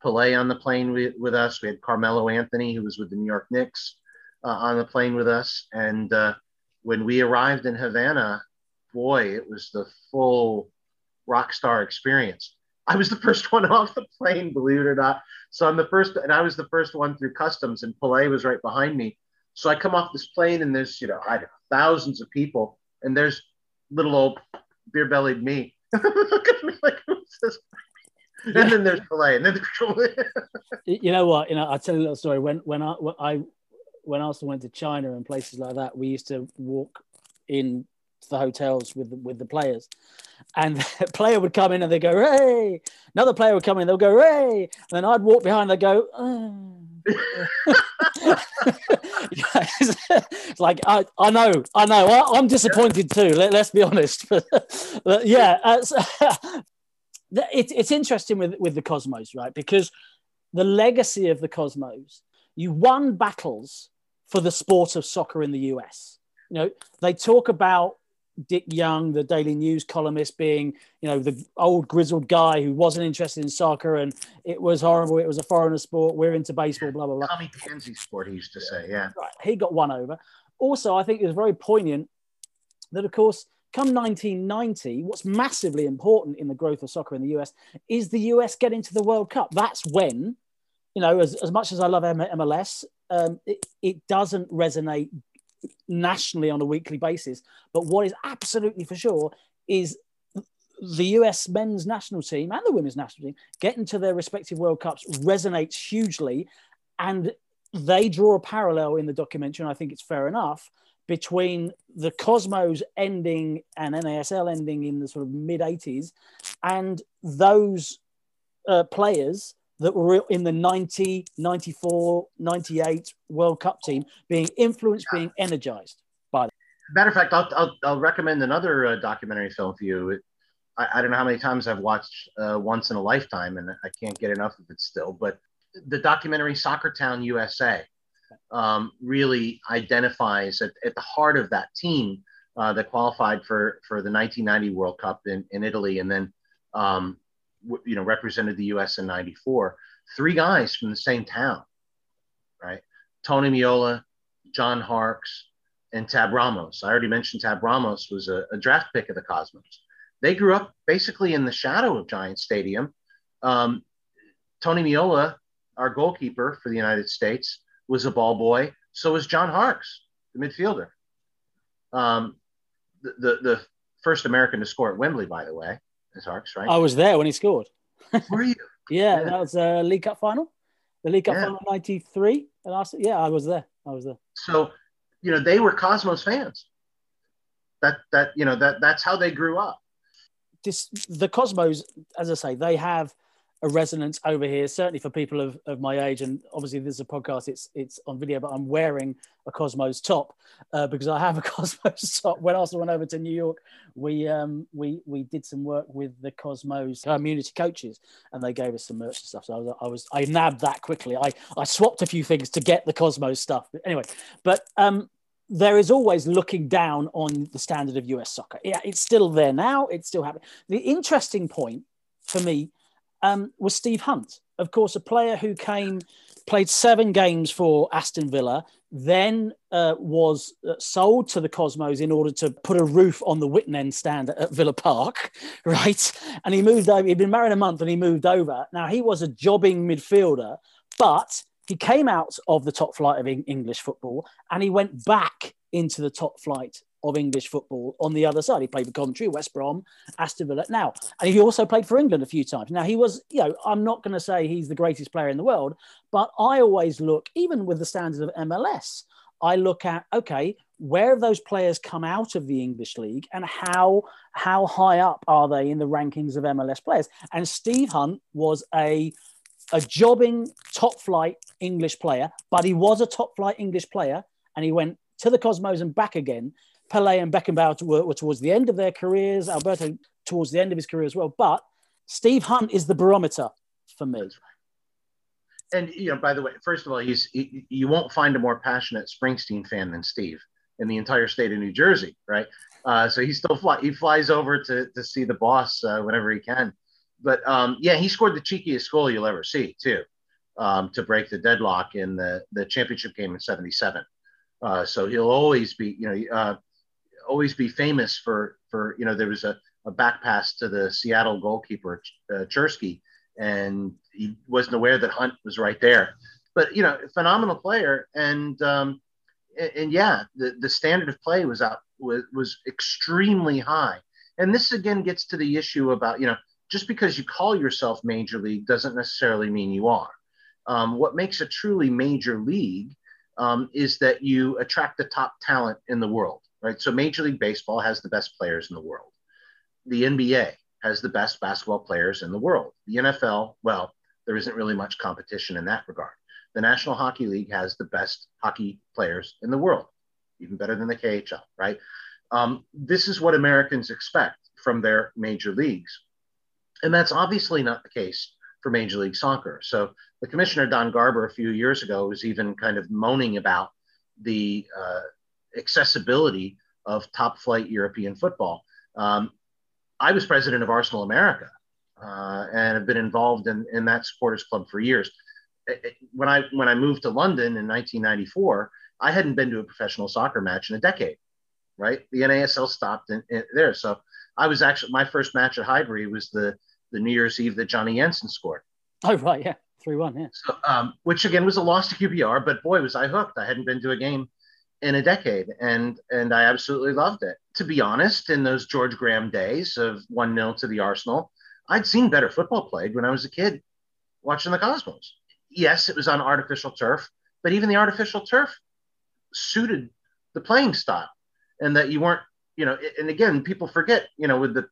Pelé on the plane with us. We had Carmelo Anthony, who was with the New York Knicks, on the plane with us. And when we arrived in Havana, boy, it was the full rock star experience. I was the first one off the plane, believe it or not. So I was the first one through customs, and Pelé was right behind me. So I come off this plane, and there's, you know, I had thousands of people, and there's little old beer-bellied me. Look at me like, who's this? Yeah. And then there's Pelé, and then you know what? You know, I'll tell you a little story. When Arsenal went to China and places like that, we used to walk in the hotels with the players, and the player would come in and they go, hey, another player would come in, they'll go, hey, and then I'd walk behind, they go, oh. It's like, I know, I'm disappointed too. Let's be honest. But yeah, it's interesting with the Cosmos, right? Because the legacy of the Cosmos, you won battles for the sport of soccer in the US. You know, they talk about Dick Young, the Daily News columnist, being, you know, the old grizzled guy who wasn't interested in soccer and it was horrible, it was a foreigner sport, we're into baseball, blah, blah, blah. Tommy Tanzi's sport, he used to say, yeah. Right, he got won over. Also, I think it was very poignant that, of course, come 1990, what's massively important in the growth of soccer in the US is the US getting to the World Cup. That's when, you know, as much as I love MLS, it doesn't resonate nationally on a weekly basis. But what is absolutely for sure is the US men's national team and the women's national team getting to their respective World Cups resonates hugely. And they draw a parallel in the documentary, and I think it's fair enough, between the Cosmos ending and NASL ending in the sort of mid-'80s and those players that were in the 90, 94, 98 World Cup team being influenced, being energized by them. Matter of fact, I'll recommend another documentary film for you. I don't know how many times I've watched Once in a Lifetime, and I can't get enough of it still, but the documentary Soccer Town USA really identifies at the heart of that team that qualified for the 1990 World Cup in Italy, and then you know, represented the U.S. in 94, three guys from the same town, right? Tony Meola, John Harkes, and Tab Ramos. I already mentioned Tab Ramos was a draft pick of the Cosmos. They grew up basically in the shadow of Giant Stadium. Tony Meola, our goalkeeper for the United States, was a ball boy. So was John Harkes, the midfielder. The first American to score at Wembley, by the way. Harkes, right? I was there when he scored. Were you? Yeah, that was a League Cup final. The League Cup final 93. And I was there. So, you know, they were Cosmos fans. That's how they grew up. The Cosmos, as I say, they have a resonance over here, certainly for people of my age. And obviously this is a podcast, it's on video, but I'm wearing a Cosmos top because I have a Cosmos top. When I went over to New York, we did some work with the Cosmos community coaches and they gave us some merch and stuff. So I nabbed that quickly. I swapped a few things to get the Cosmos stuff. But anyway, there is always looking down on the standard of US soccer. Yeah, it's still there now. It's still happening. The interesting point for me was Steve Hunt, of course, a player who played 7 games for Aston Villa, then was sold to the Cosmos in order to put a roof on the Whitten End stand at Villa Park, right? And he moved over. He'd been married a month and he moved over. Now, he was a jobbing midfielder, but he came out of the top flight of English football and he went back into the top flight of English football on the other side. He played for Coventry, West Brom, Aston Villa now. And he also played for England a few times. Now, he was, you know, I'm not going to say he's the greatest player in the world, but I always look, even with the standards of MLS, I look at, okay, where have those players come out of the English league and how high up are they in the rankings of MLS players? And Steve Hunt was a jobbing top flight English player, but he was a top flight English player and he went to the Cosmos and back again. Pelé and Beckenbauer were towards the end of their careers, Alberto towards the end of his career as well. But Steve Hunt is the barometer for me. That's right. And, you know, by the way, first of all, you won't find a more passionate Springsteen fan than Steve in the entire state of New Jersey, right? So he flies over to see the boss whenever he can. But, yeah, he scored the cheekiest goal you'll ever see, too, to break the deadlock in the championship game in 77. So he'll always be, you know, always be famous for you know, there was a back pass to the Seattle goalkeeper, Chersky, and he wasn't aware that Hunt was right there. But, you know, phenomenal player. And yeah, the standard of play was extremely high. And this, again, gets to the issue about, you know, just because you call yourself major league doesn't necessarily mean you are. What makes a truly major league is that you attract the top talent in the world. Right. So Major League Baseball has the best players in the world. The NBA has the best basketball players in the world. The NFL, well, there isn't really much competition in that regard. the National Hockey League has the best hockey players in the world, even better than the KHL, right? This is what Americans expect from their major leagues. And that's obviously not the case for Major League Soccer. So the commissioner, Don Garber, a few years ago was even kind of moaning about the accessibility of top flight European football. I was president of Arsenal America and have been involved in that supporters club for years. When I moved to London in 1994, I hadn't been to a professional soccer match in a decade, right? The NASL stopped in there. So I was actually, my first match at Highbury was the New Year's Eve that Johnny Jensen scored. Oh, right. Yeah. 3-1. Yeah. So, which again was a loss to QPR, but boy, was I hooked. I hadn't been to a game in a decade. And I absolutely loved it. To be honest, in those George Graham days of 1-0 to the Arsenal, I'd seen better football played when I was a kid watching the Cosmos. Yes, it was on artificial turf, but even the artificial turf suited the playing style, and that you weren't, you know, and again, people forget, you know, with the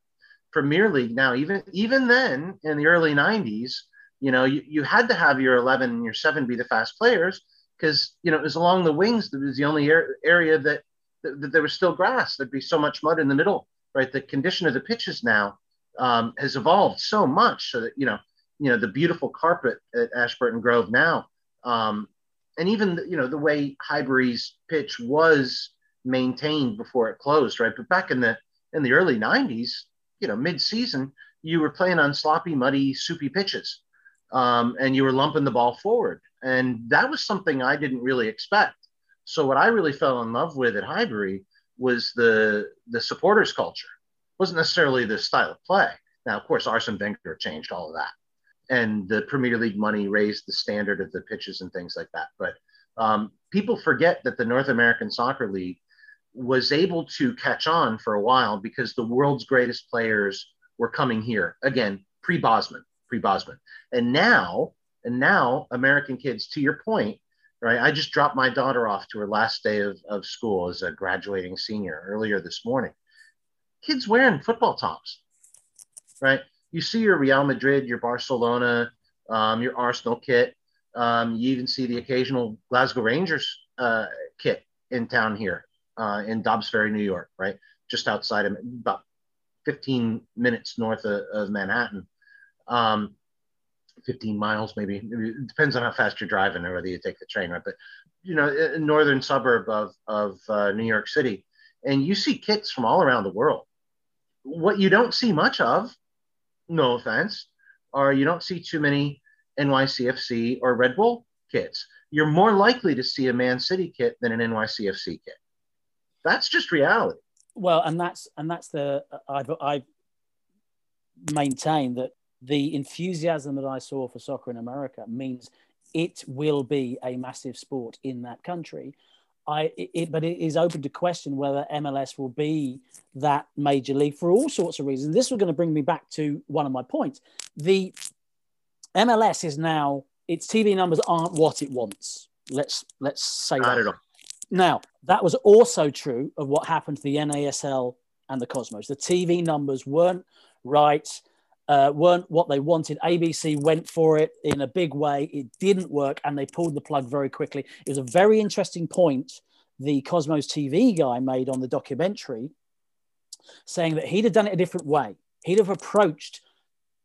Premier League now, even then in the early 90s, you know, you had to have your 11 and your 7 be the fast players because, you know, it was along the wings that was the only area that there was still grass. There'd be so much mud in the middle, right? The condition of the pitches now has evolved so much so that, you know, the beautiful carpet at Ashburton Grove now, and even, you know, the way Highbury's pitch was maintained before it closed, right? But back in the early 90s, you know, mid-season, you were playing on sloppy, muddy, soupy pitches, and you were lumping the ball forward. And that was something I didn't really expect. So what I really fell in love with at Highbury was the supporters culture. It wasn't necessarily the style of play. Now, of course, Arsene Wenger changed all of that, and the Premier League money raised the standard of the pitches and things like that. But people forget that the North American Soccer League was able to catch on for a while because the world's greatest players were coming here, again, pre-Bosman. And now American kids, to your point, right? I just dropped my daughter off to her last day of school as a graduating senior earlier this morning. Kids wearing football tops, right? You see your Real Madrid, your Barcelona, your Arsenal kit. You even see the occasional Glasgow Rangers kit in town here in Dobbs Ferry, New York, right? Just outside of, about 15 minutes north of Manhattan, 15 miles maybe. It depends on how fast you're driving or whether you take the train, right? But, you know, a northern suburb of New York City. And you see kits from all around the world. What you don't see much of, no offense, or you don't see too many NYCFC or Red Bull kits. You're more likely to see a Man City kit than an NYCFC kit. That's just reality. Well, and that's the I've maintained that the enthusiasm that I saw for soccer in America means it will be a massive sport in that country. But it is open to question whether MLS will be that major league for all sorts of reasons. This was going to bring me back to one of my points. The MLS is now, its TV numbers aren't what it wants. Let's say that. Not at all. Now, that was also true of what happened to the NASL and the Cosmos. The TV numbers weren't right, weren't what they wanted. ABC went for it in a big way. It didn't work, and they pulled the plug very quickly. It was a very interesting point the Cosmos TV guy made on the documentary, saying that he'd have done it a different way. He'd have approached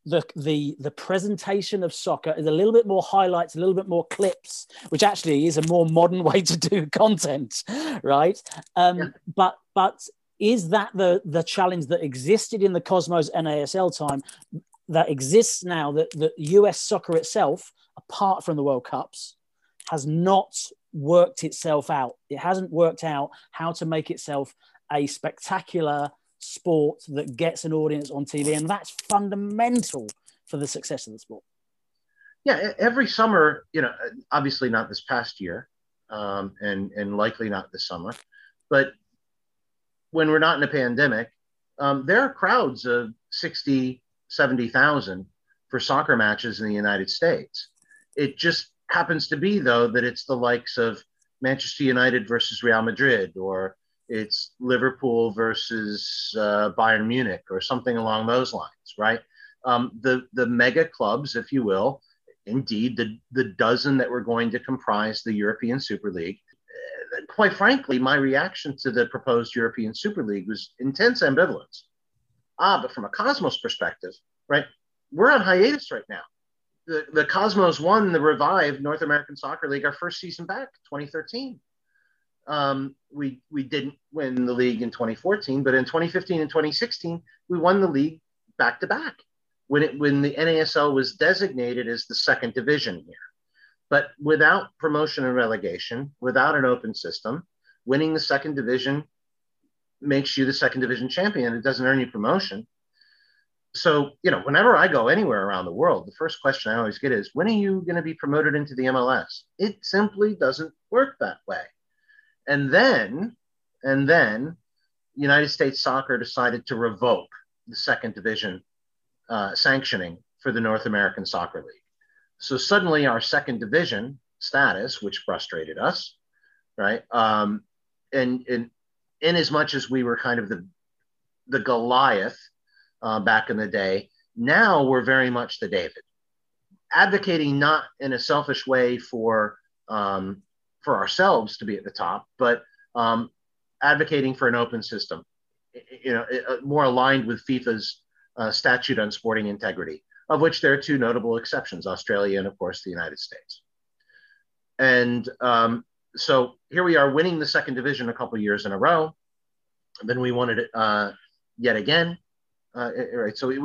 the presentation of soccer is a little bit more highlights, a little bit more clips, which actually is a more modern way to do content, right? Yeah. But is that the challenge that existed in the Cosmos NASL time that exists now, that the US soccer itself, apart from the World Cups, has not worked itself out? It hasn't worked out how to make itself a spectacular sport that gets an audience on TV, and that's fundamental for the success of the sport. Yeah, every summer, you know, obviously not this past year, and likely not this summer, but when we're not in a pandemic, there are crowds of 60, 70,000 for soccer matches in the United States. It just happens to be, though, that it's the likes of Manchester United versus Real Madrid, or it's Liverpool versus Bayern Munich or something along those lines, right? The mega clubs, if you will, indeed the dozen that were going to comprise the European Super League. Quite frankly, my reaction to the proposed European Super League was intense ambivalence. But from a Cosmos perspective, right, we're on hiatus right now. The Cosmos won the revived North American Soccer League our first season back, 2013. We didn't win the league in 2014, but in 2015 and 2016, we won the league back to back when the NASL was designated as the second division here. But without promotion and relegation, without an open system, winning the second division makes you the second division champion. It doesn't earn you promotion. So, you know, whenever I go anywhere around the world, the first question I always get is, when are you going to be promoted into the MLS? It simply doesn't work that way. And then United States Soccer decided to revoke the second division sanctioning for the North American Soccer League. So suddenly our second division status, which frustrated us, right? And in as much as we were kind of the Goliath back in the day, now we're very much the David, advocating not in a selfish way for ourselves to be at the top, but advocating for an open system, you know, more aligned with FIFA's statute on sporting integrity, of which there are two notable exceptions, Australia and, of course, the United States. And so here we are winning the second division a couple of years in a row. And then we wanted it yet again. Right. So we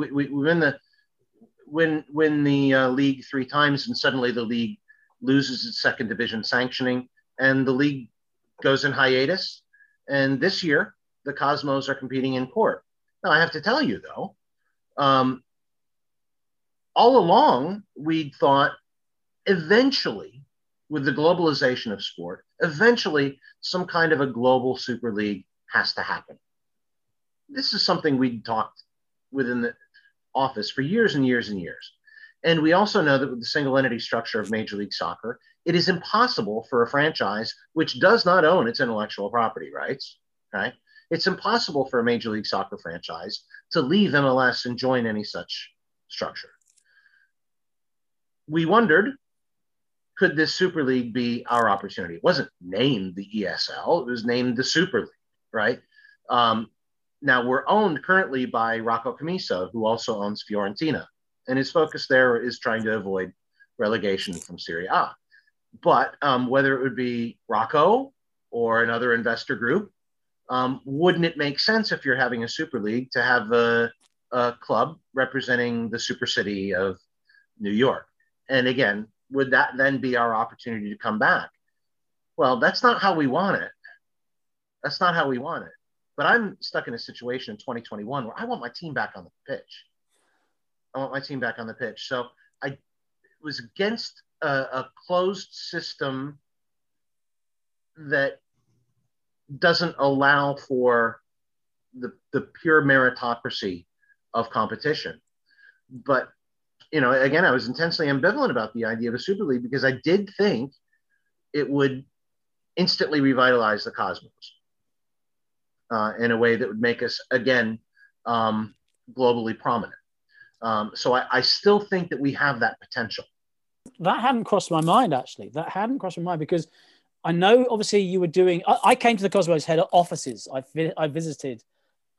win the league three times, and suddenly the league loses its second division sanctioning, and the league goes in hiatus. And this year, the Cosmos are competing in court. Now, I have to tell you, though, all along, we thought eventually, with the globalization of sport, eventually some kind of a global Super League has to happen. This is something we'd talked within the office for years and years and years. And we also know that with the single entity structure of Major League Soccer, it is impossible for a franchise which does not own its intellectual property rights, right? It's impossible for a Major League Soccer franchise to leave MLS and join any such structure. We wondered, could this Super League be our opportunity? It wasn't named the ESL, it was named the Super League, right? Now we're owned currently by Rocco Camiso, who also owns Fiorentina. And his focus there is trying to avoid relegation from Serie A. But whether it would be Rocco or another investor group, wouldn't it make sense if you're having a Super League to have a club representing the super city of New York? And again, would that then be our opportunity to come back? Well, that's not how we want it. That's not how we want it. But I'm stuck in a situation in 2021 where I want my team back on the pitch. So I was against a closed system that doesn't allow for the pure meritocracy of competition. But you know, again, I was intensely ambivalent about the idea of a Super League because I did think it would instantly revitalize the Cosmos in a way that would make us, again, globally prominent. So I still think that we have that potential. That hadn't crossed my mind, actually. That hadn't crossed my mind because I know, obviously, you were doing... I came to the Cosmos head offices. I visited.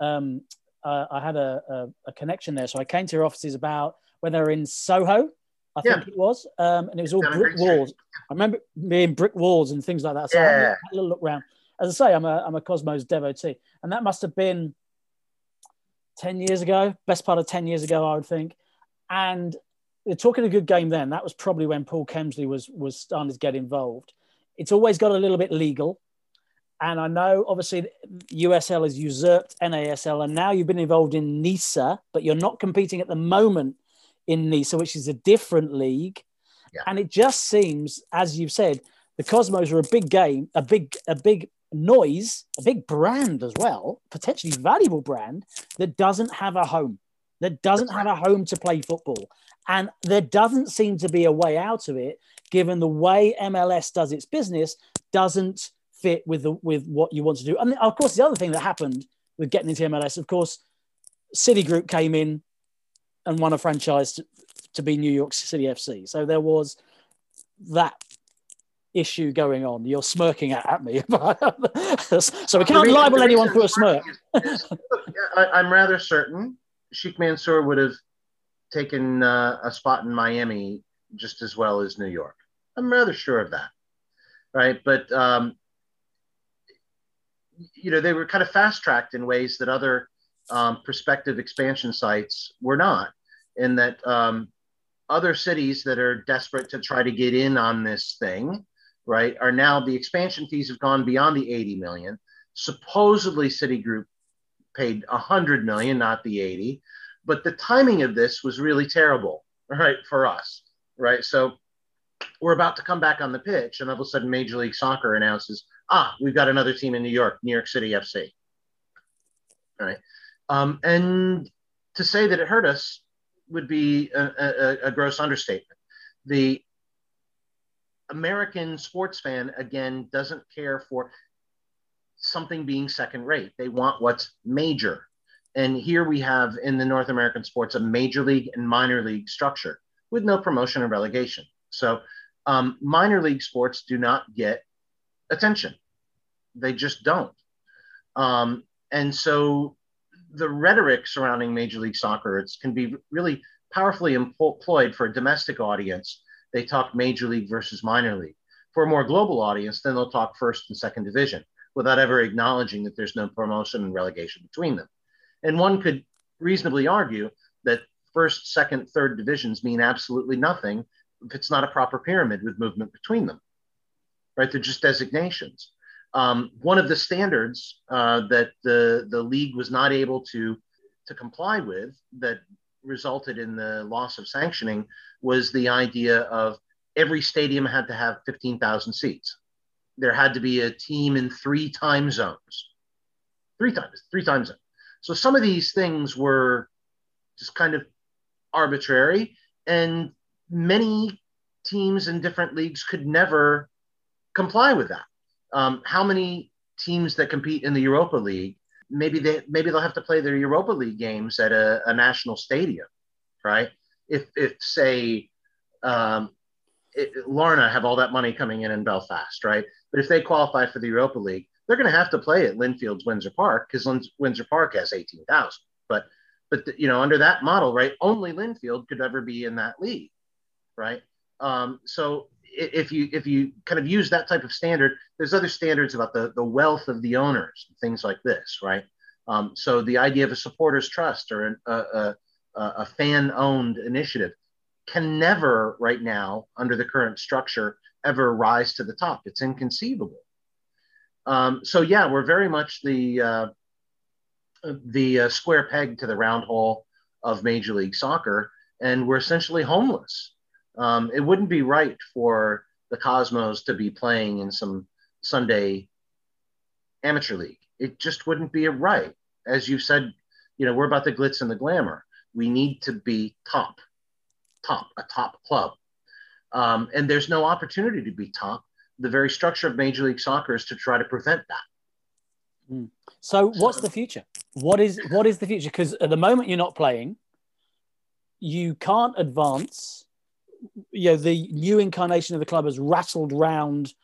I had a connection there. So I came to your offices about... when they were in Soho, I think it was. And it was all brick walls. I remember being brick walls and things like that. So I had a little look around. As I say, I'm a Cosmos devotee. And that must have been 10 years ago, best part of 10 years ago, I would think. And they're talking a good game then. That was probably when Paul Kemsley was starting to get involved. It's always got a little bit legal. And I know, obviously, USL has usurped NASL. And now you've been involved in NISA, but you're not competing at the moment in NISA, which is a different league. Yeah. And it just seems, as you've said, the Cosmos are a big game, a big noise, a big brand as well, potentially valuable brand that doesn't have a home, that doesn't have a home to play football. And there doesn't seem to be a way out of it, given the way MLS does its business doesn't fit with what you want to do. And of course, the other thing that happened with getting into MLS, of course, Citigroup came in and won a franchise to be New York City FC. So there was that issue going on. You're smirking at me. So we can't libel anyone for a smirk. I'm rather certain Sheikh Mansour would have taken a spot in Miami just as well as New York. I'm rather sure of that. Right. But, you know, they were kind of fast tracked in ways that other prospective expansion sites were not, in that other cities that are desperate to try to get in on this thing, right, are now, the expansion fees have gone beyond the 80 million. Supposedly Citigroup paid 100 million, not the 80, but the timing of this was really terrible, right, for us, right? So we're about to come back on the pitch, and all of a sudden Major League Soccer announces, we've got another team in New York, New York City FC, all right? And to say that it hurt us would be a gross understatement. The American sports fan, again, doesn't care for something being second rate. They want what's major. And here we have in the North American sports a major league and minor league structure with no promotion or relegation. So minor league sports do not get attention. They just don't. And so the rhetoric surrounding Major League Soccer, it can be really powerfully employed for a domestic audience. They talk major league versus minor league. For a more global audience, then they'll talk first and second division without ever acknowledging that there's no promotion and relegation between them. And one could reasonably argue that first, second, third divisions mean absolutely nothing if it's not a proper pyramid with movement between them, right? They're just designations. One of the standards that the league was not able to comply with, that resulted in the loss of sanctioning, was the idea of every stadium had to have 15,000 seats. There had to be a team in three time zones. Three time zones. So some of these things were just kind of arbitrary, and many teams in different leagues could never comply with that. How many teams that compete in the Europa League, maybe they'll have to play their Europa League games at a national stadium, right? If say, Larna have all that money coming in Belfast, right? But if they qualify for the Europa League, they're going to have to play at Linfield's Windsor Park, because Windsor Park has 18,000. But you know, under that model, right, only Linfield could ever be in that league, right? So if you kind of use that type of standard, there's other standards about the wealth of the owners, things like this, right? So the idea of a supporters trust or a fan-owned initiative can never right now, under the current structure, ever rise to the top. It's inconceivable. So yeah, we're very much the square peg to the round hole of Major League Soccer, and we're essentially homeless. It wouldn't be right for the Cosmos to be playing in some Sunday amateur league. It just wouldn't be right. As you said, you know, we're about the glitz and the glamour. We need to be a top club. And there's no opportunity to be top. The very structure of Major League Soccer is to try to prevent that. Mm. So what's the future? What is the future? Because at the moment you're not playing, you can't advance. You know, the new incarnation of the club has rattled round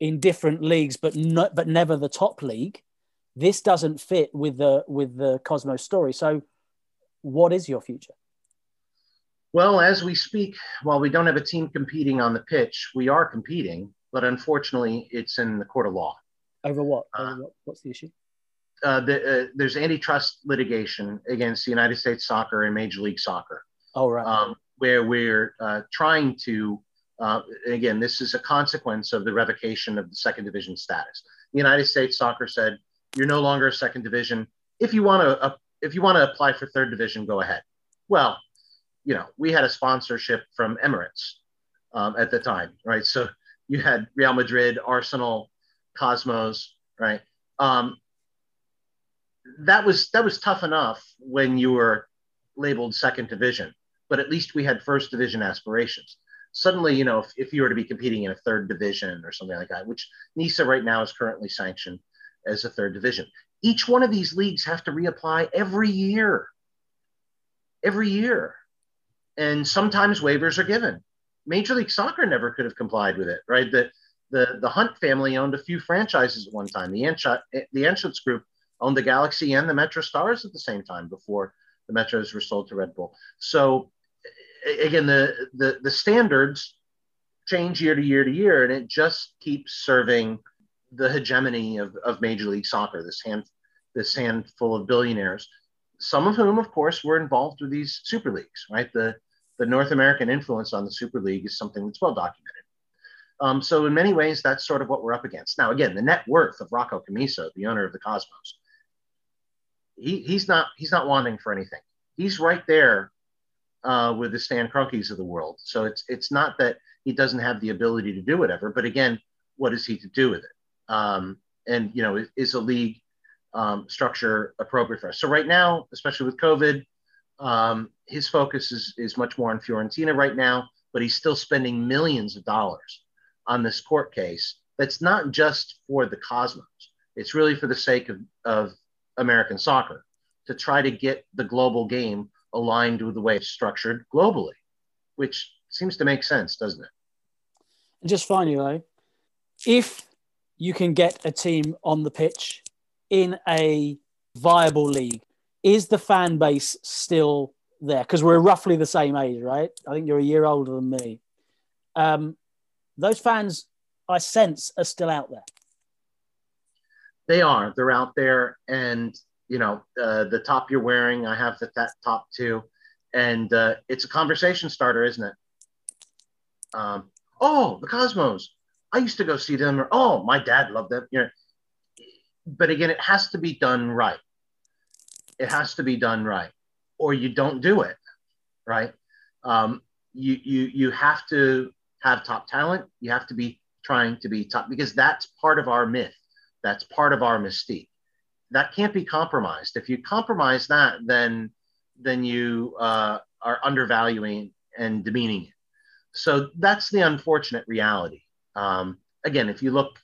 in different leagues, but never the top league. This doesn't fit with the Cosmos story. So what is your future? Well, as we speak, while we don't have a team competing on the pitch, we are competing, but unfortunately it's in the court of law. Over what? What's the issue? There's antitrust litigation against the United States Soccer and Major League Soccer. Oh, right. Where we're trying to, again, this is a consequence of the revocation of the second division status. The United States Soccer said, you're no longer a second division. If you want to apply for third division, go ahead. Well, you know, we had a sponsorship from Emirates at the time, right? So you had Real Madrid, Arsenal, Cosmos, right? That was tough enough when you were labeled second division, but at least we had first division aspirations. Suddenly, you know, if you were to be competing in a third division or something like that, which NISA right now is currently sanctioned as a third division. Each one of these leagues have to reapply every year. And sometimes waivers are given. Major League Soccer never could have complied with it, right? The Hunt family owned a few franchises at one time. The Anschutz Group owned the Galaxy and the Metro Stars at the same time before the Metros were sold to Red Bull. So again, the standards change year to year to year, and it just keeps serving the hegemony of Major League Soccer, this handful of billionaires, some of whom, of course, were involved with these Super Leagues, right? The North American influence on the Super League is something that's well documented. So in many ways, that's sort of what we're up against. Now, again, the net worth of Rocco Camisso, the owner of the Cosmos, he's not wanting for anything. He's right there with the Stan Kroenkes of the world. So it's not that he doesn't have the ability to do whatever, but again, what is he to do with it? And, you know, is a league structure appropriate for us? So right now, especially with COVID, his focus is much more on Fiorentina right now, but he's still spending millions of dollars on this court case that's not just for the Cosmos. It's really for the sake of American soccer, to try to get the global game aligned with the way it's structured globally, which seems to make sense, doesn't it? And just finally, though, if you can get a team on the pitch in a viable league, is the fan base still there? Because we're roughly the same age, right? I think you're a year older than me. Those fans, I sense, are still out there. They are. They're out there. And, you know, the top you're wearing, I have that top too. And it's a conversation starter, isn't it? Oh, the Cosmos. I used to go see them. Or, oh, my dad loved them. You know, but again, it has to be done right. It has to be done right, or you don't do it, right? You have to have top talent. You have to be trying to be top, because that's part of our myth. That's part of our mystique. That can't be compromised. If you compromise that, then you are undervaluing and demeaning it. So that's the unfortunate reality. Again, if you look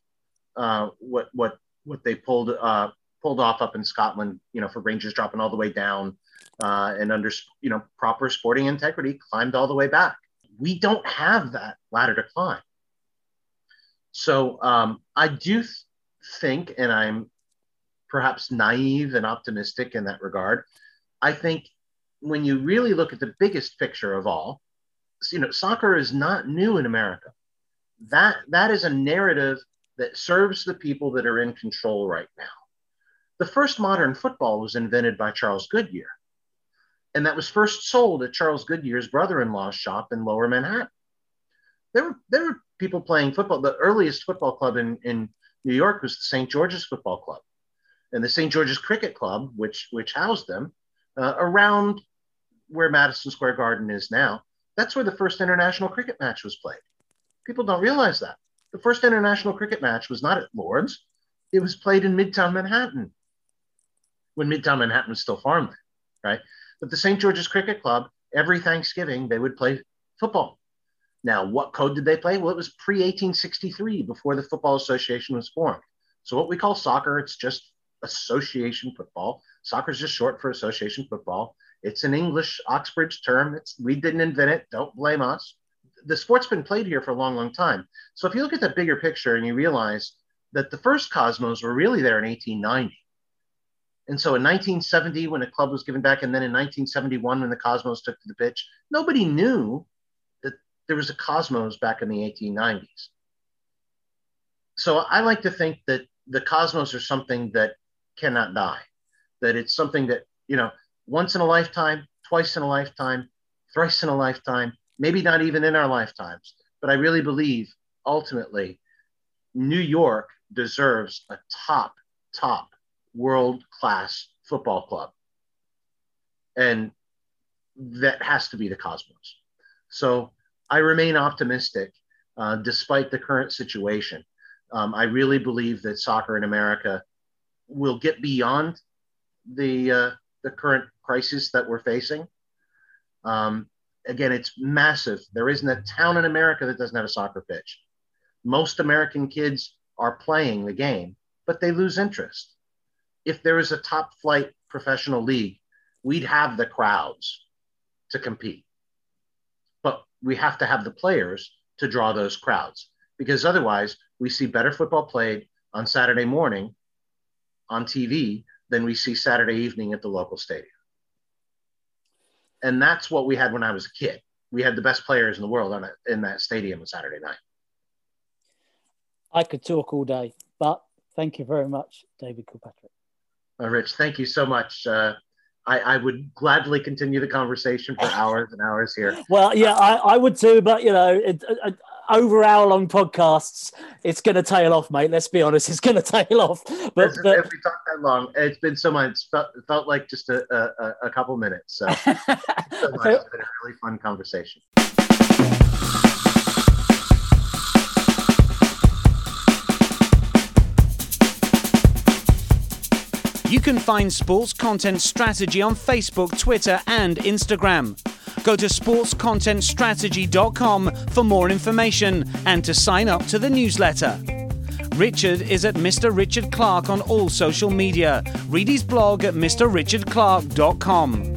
what they pulled off up in Scotland, you know, for Rangers dropping all the way down and under, you know, proper sporting integrity, climbed all the way back. We don't have that ladder to climb. So I do think, and I'm perhaps naive and optimistic in that regard, I think when you really look at the biggest picture of all, you know, soccer is not new in America. That is a narrative that serves the people that are in control right now. The first modern football was invented by Charles Goodyear, and that was first sold at Charles Goodyear's brother-in-law's shop in Lower Manhattan. There were people playing football. The earliest football club in New York was the St. George's Football Club, and the St. George's Cricket Club, which housed them around where Madison Square Garden is now. That's where the first international cricket match was played. People don't realize that. The first international cricket match was not at Lord's. It was played in Midtown Manhattan, when Midtown Manhattan was still farmland, right? But the St. George's Cricket Club, every Thanksgiving, they would play football. Now, what code did they play? Well, it was pre-1863, before the Football Association was formed. So what we call soccer, it's just association football. Soccer is just short for association football. It's an English Oxbridge term. We didn't invent it. Don't blame us. The sport's been played here for a long, long time. So if you look at the bigger picture and you realize that the first Cosmos were really there in 1890. And so in 1970, when a club was given back, and then in 1971, when the Cosmos took to the pitch, nobody knew that there was a Cosmos back in the 1890s. So I like to think that the Cosmos are something that cannot die, that it's something that, you know, once in a lifetime, twice in a lifetime, thrice in a lifetime, maybe not even in our lifetimes. But I really believe, ultimately, New York deserves a top world-class football club. And that has to be the Cosmos. So I remain optimistic despite the current situation. I really believe that soccer in America will get beyond the current crisis that we're facing. Again, it's massive. There isn't a town in America that doesn't have a soccer pitch. Most American kids are playing the game, but they lose interest. If there is a top flight professional league, we'd have the crowds to compete. we have to have the players to draw those crowds, because otherwise we see better football played on Saturday morning on TV than we see Saturday evening at the local stadium. And that's what we had when I was a kid. We had the best players in the world in that stadium on Saturday night. I could talk all day, but thank you very much, David Kilpatrick. Rich, thank you so much. I would gladly continue the conversation for hours and hours here. Well, yeah, I would too, but, you know, over hour-long podcasts, it's going to tail off, mate. Let's be honest, it's going to tail off. But if we talk that long, it's been so much. It felt like just a couple minutes. So, so much. It's been a really fun conversation. You can find Sports Content Strategy on Facebook, Twitter, and Instagram. Go to sportscontentstrategy.com for more information and to sign up to the newsletter. Richard is at Mr. Richard Clark on all social media. Read his blog at mrrichardclark.com.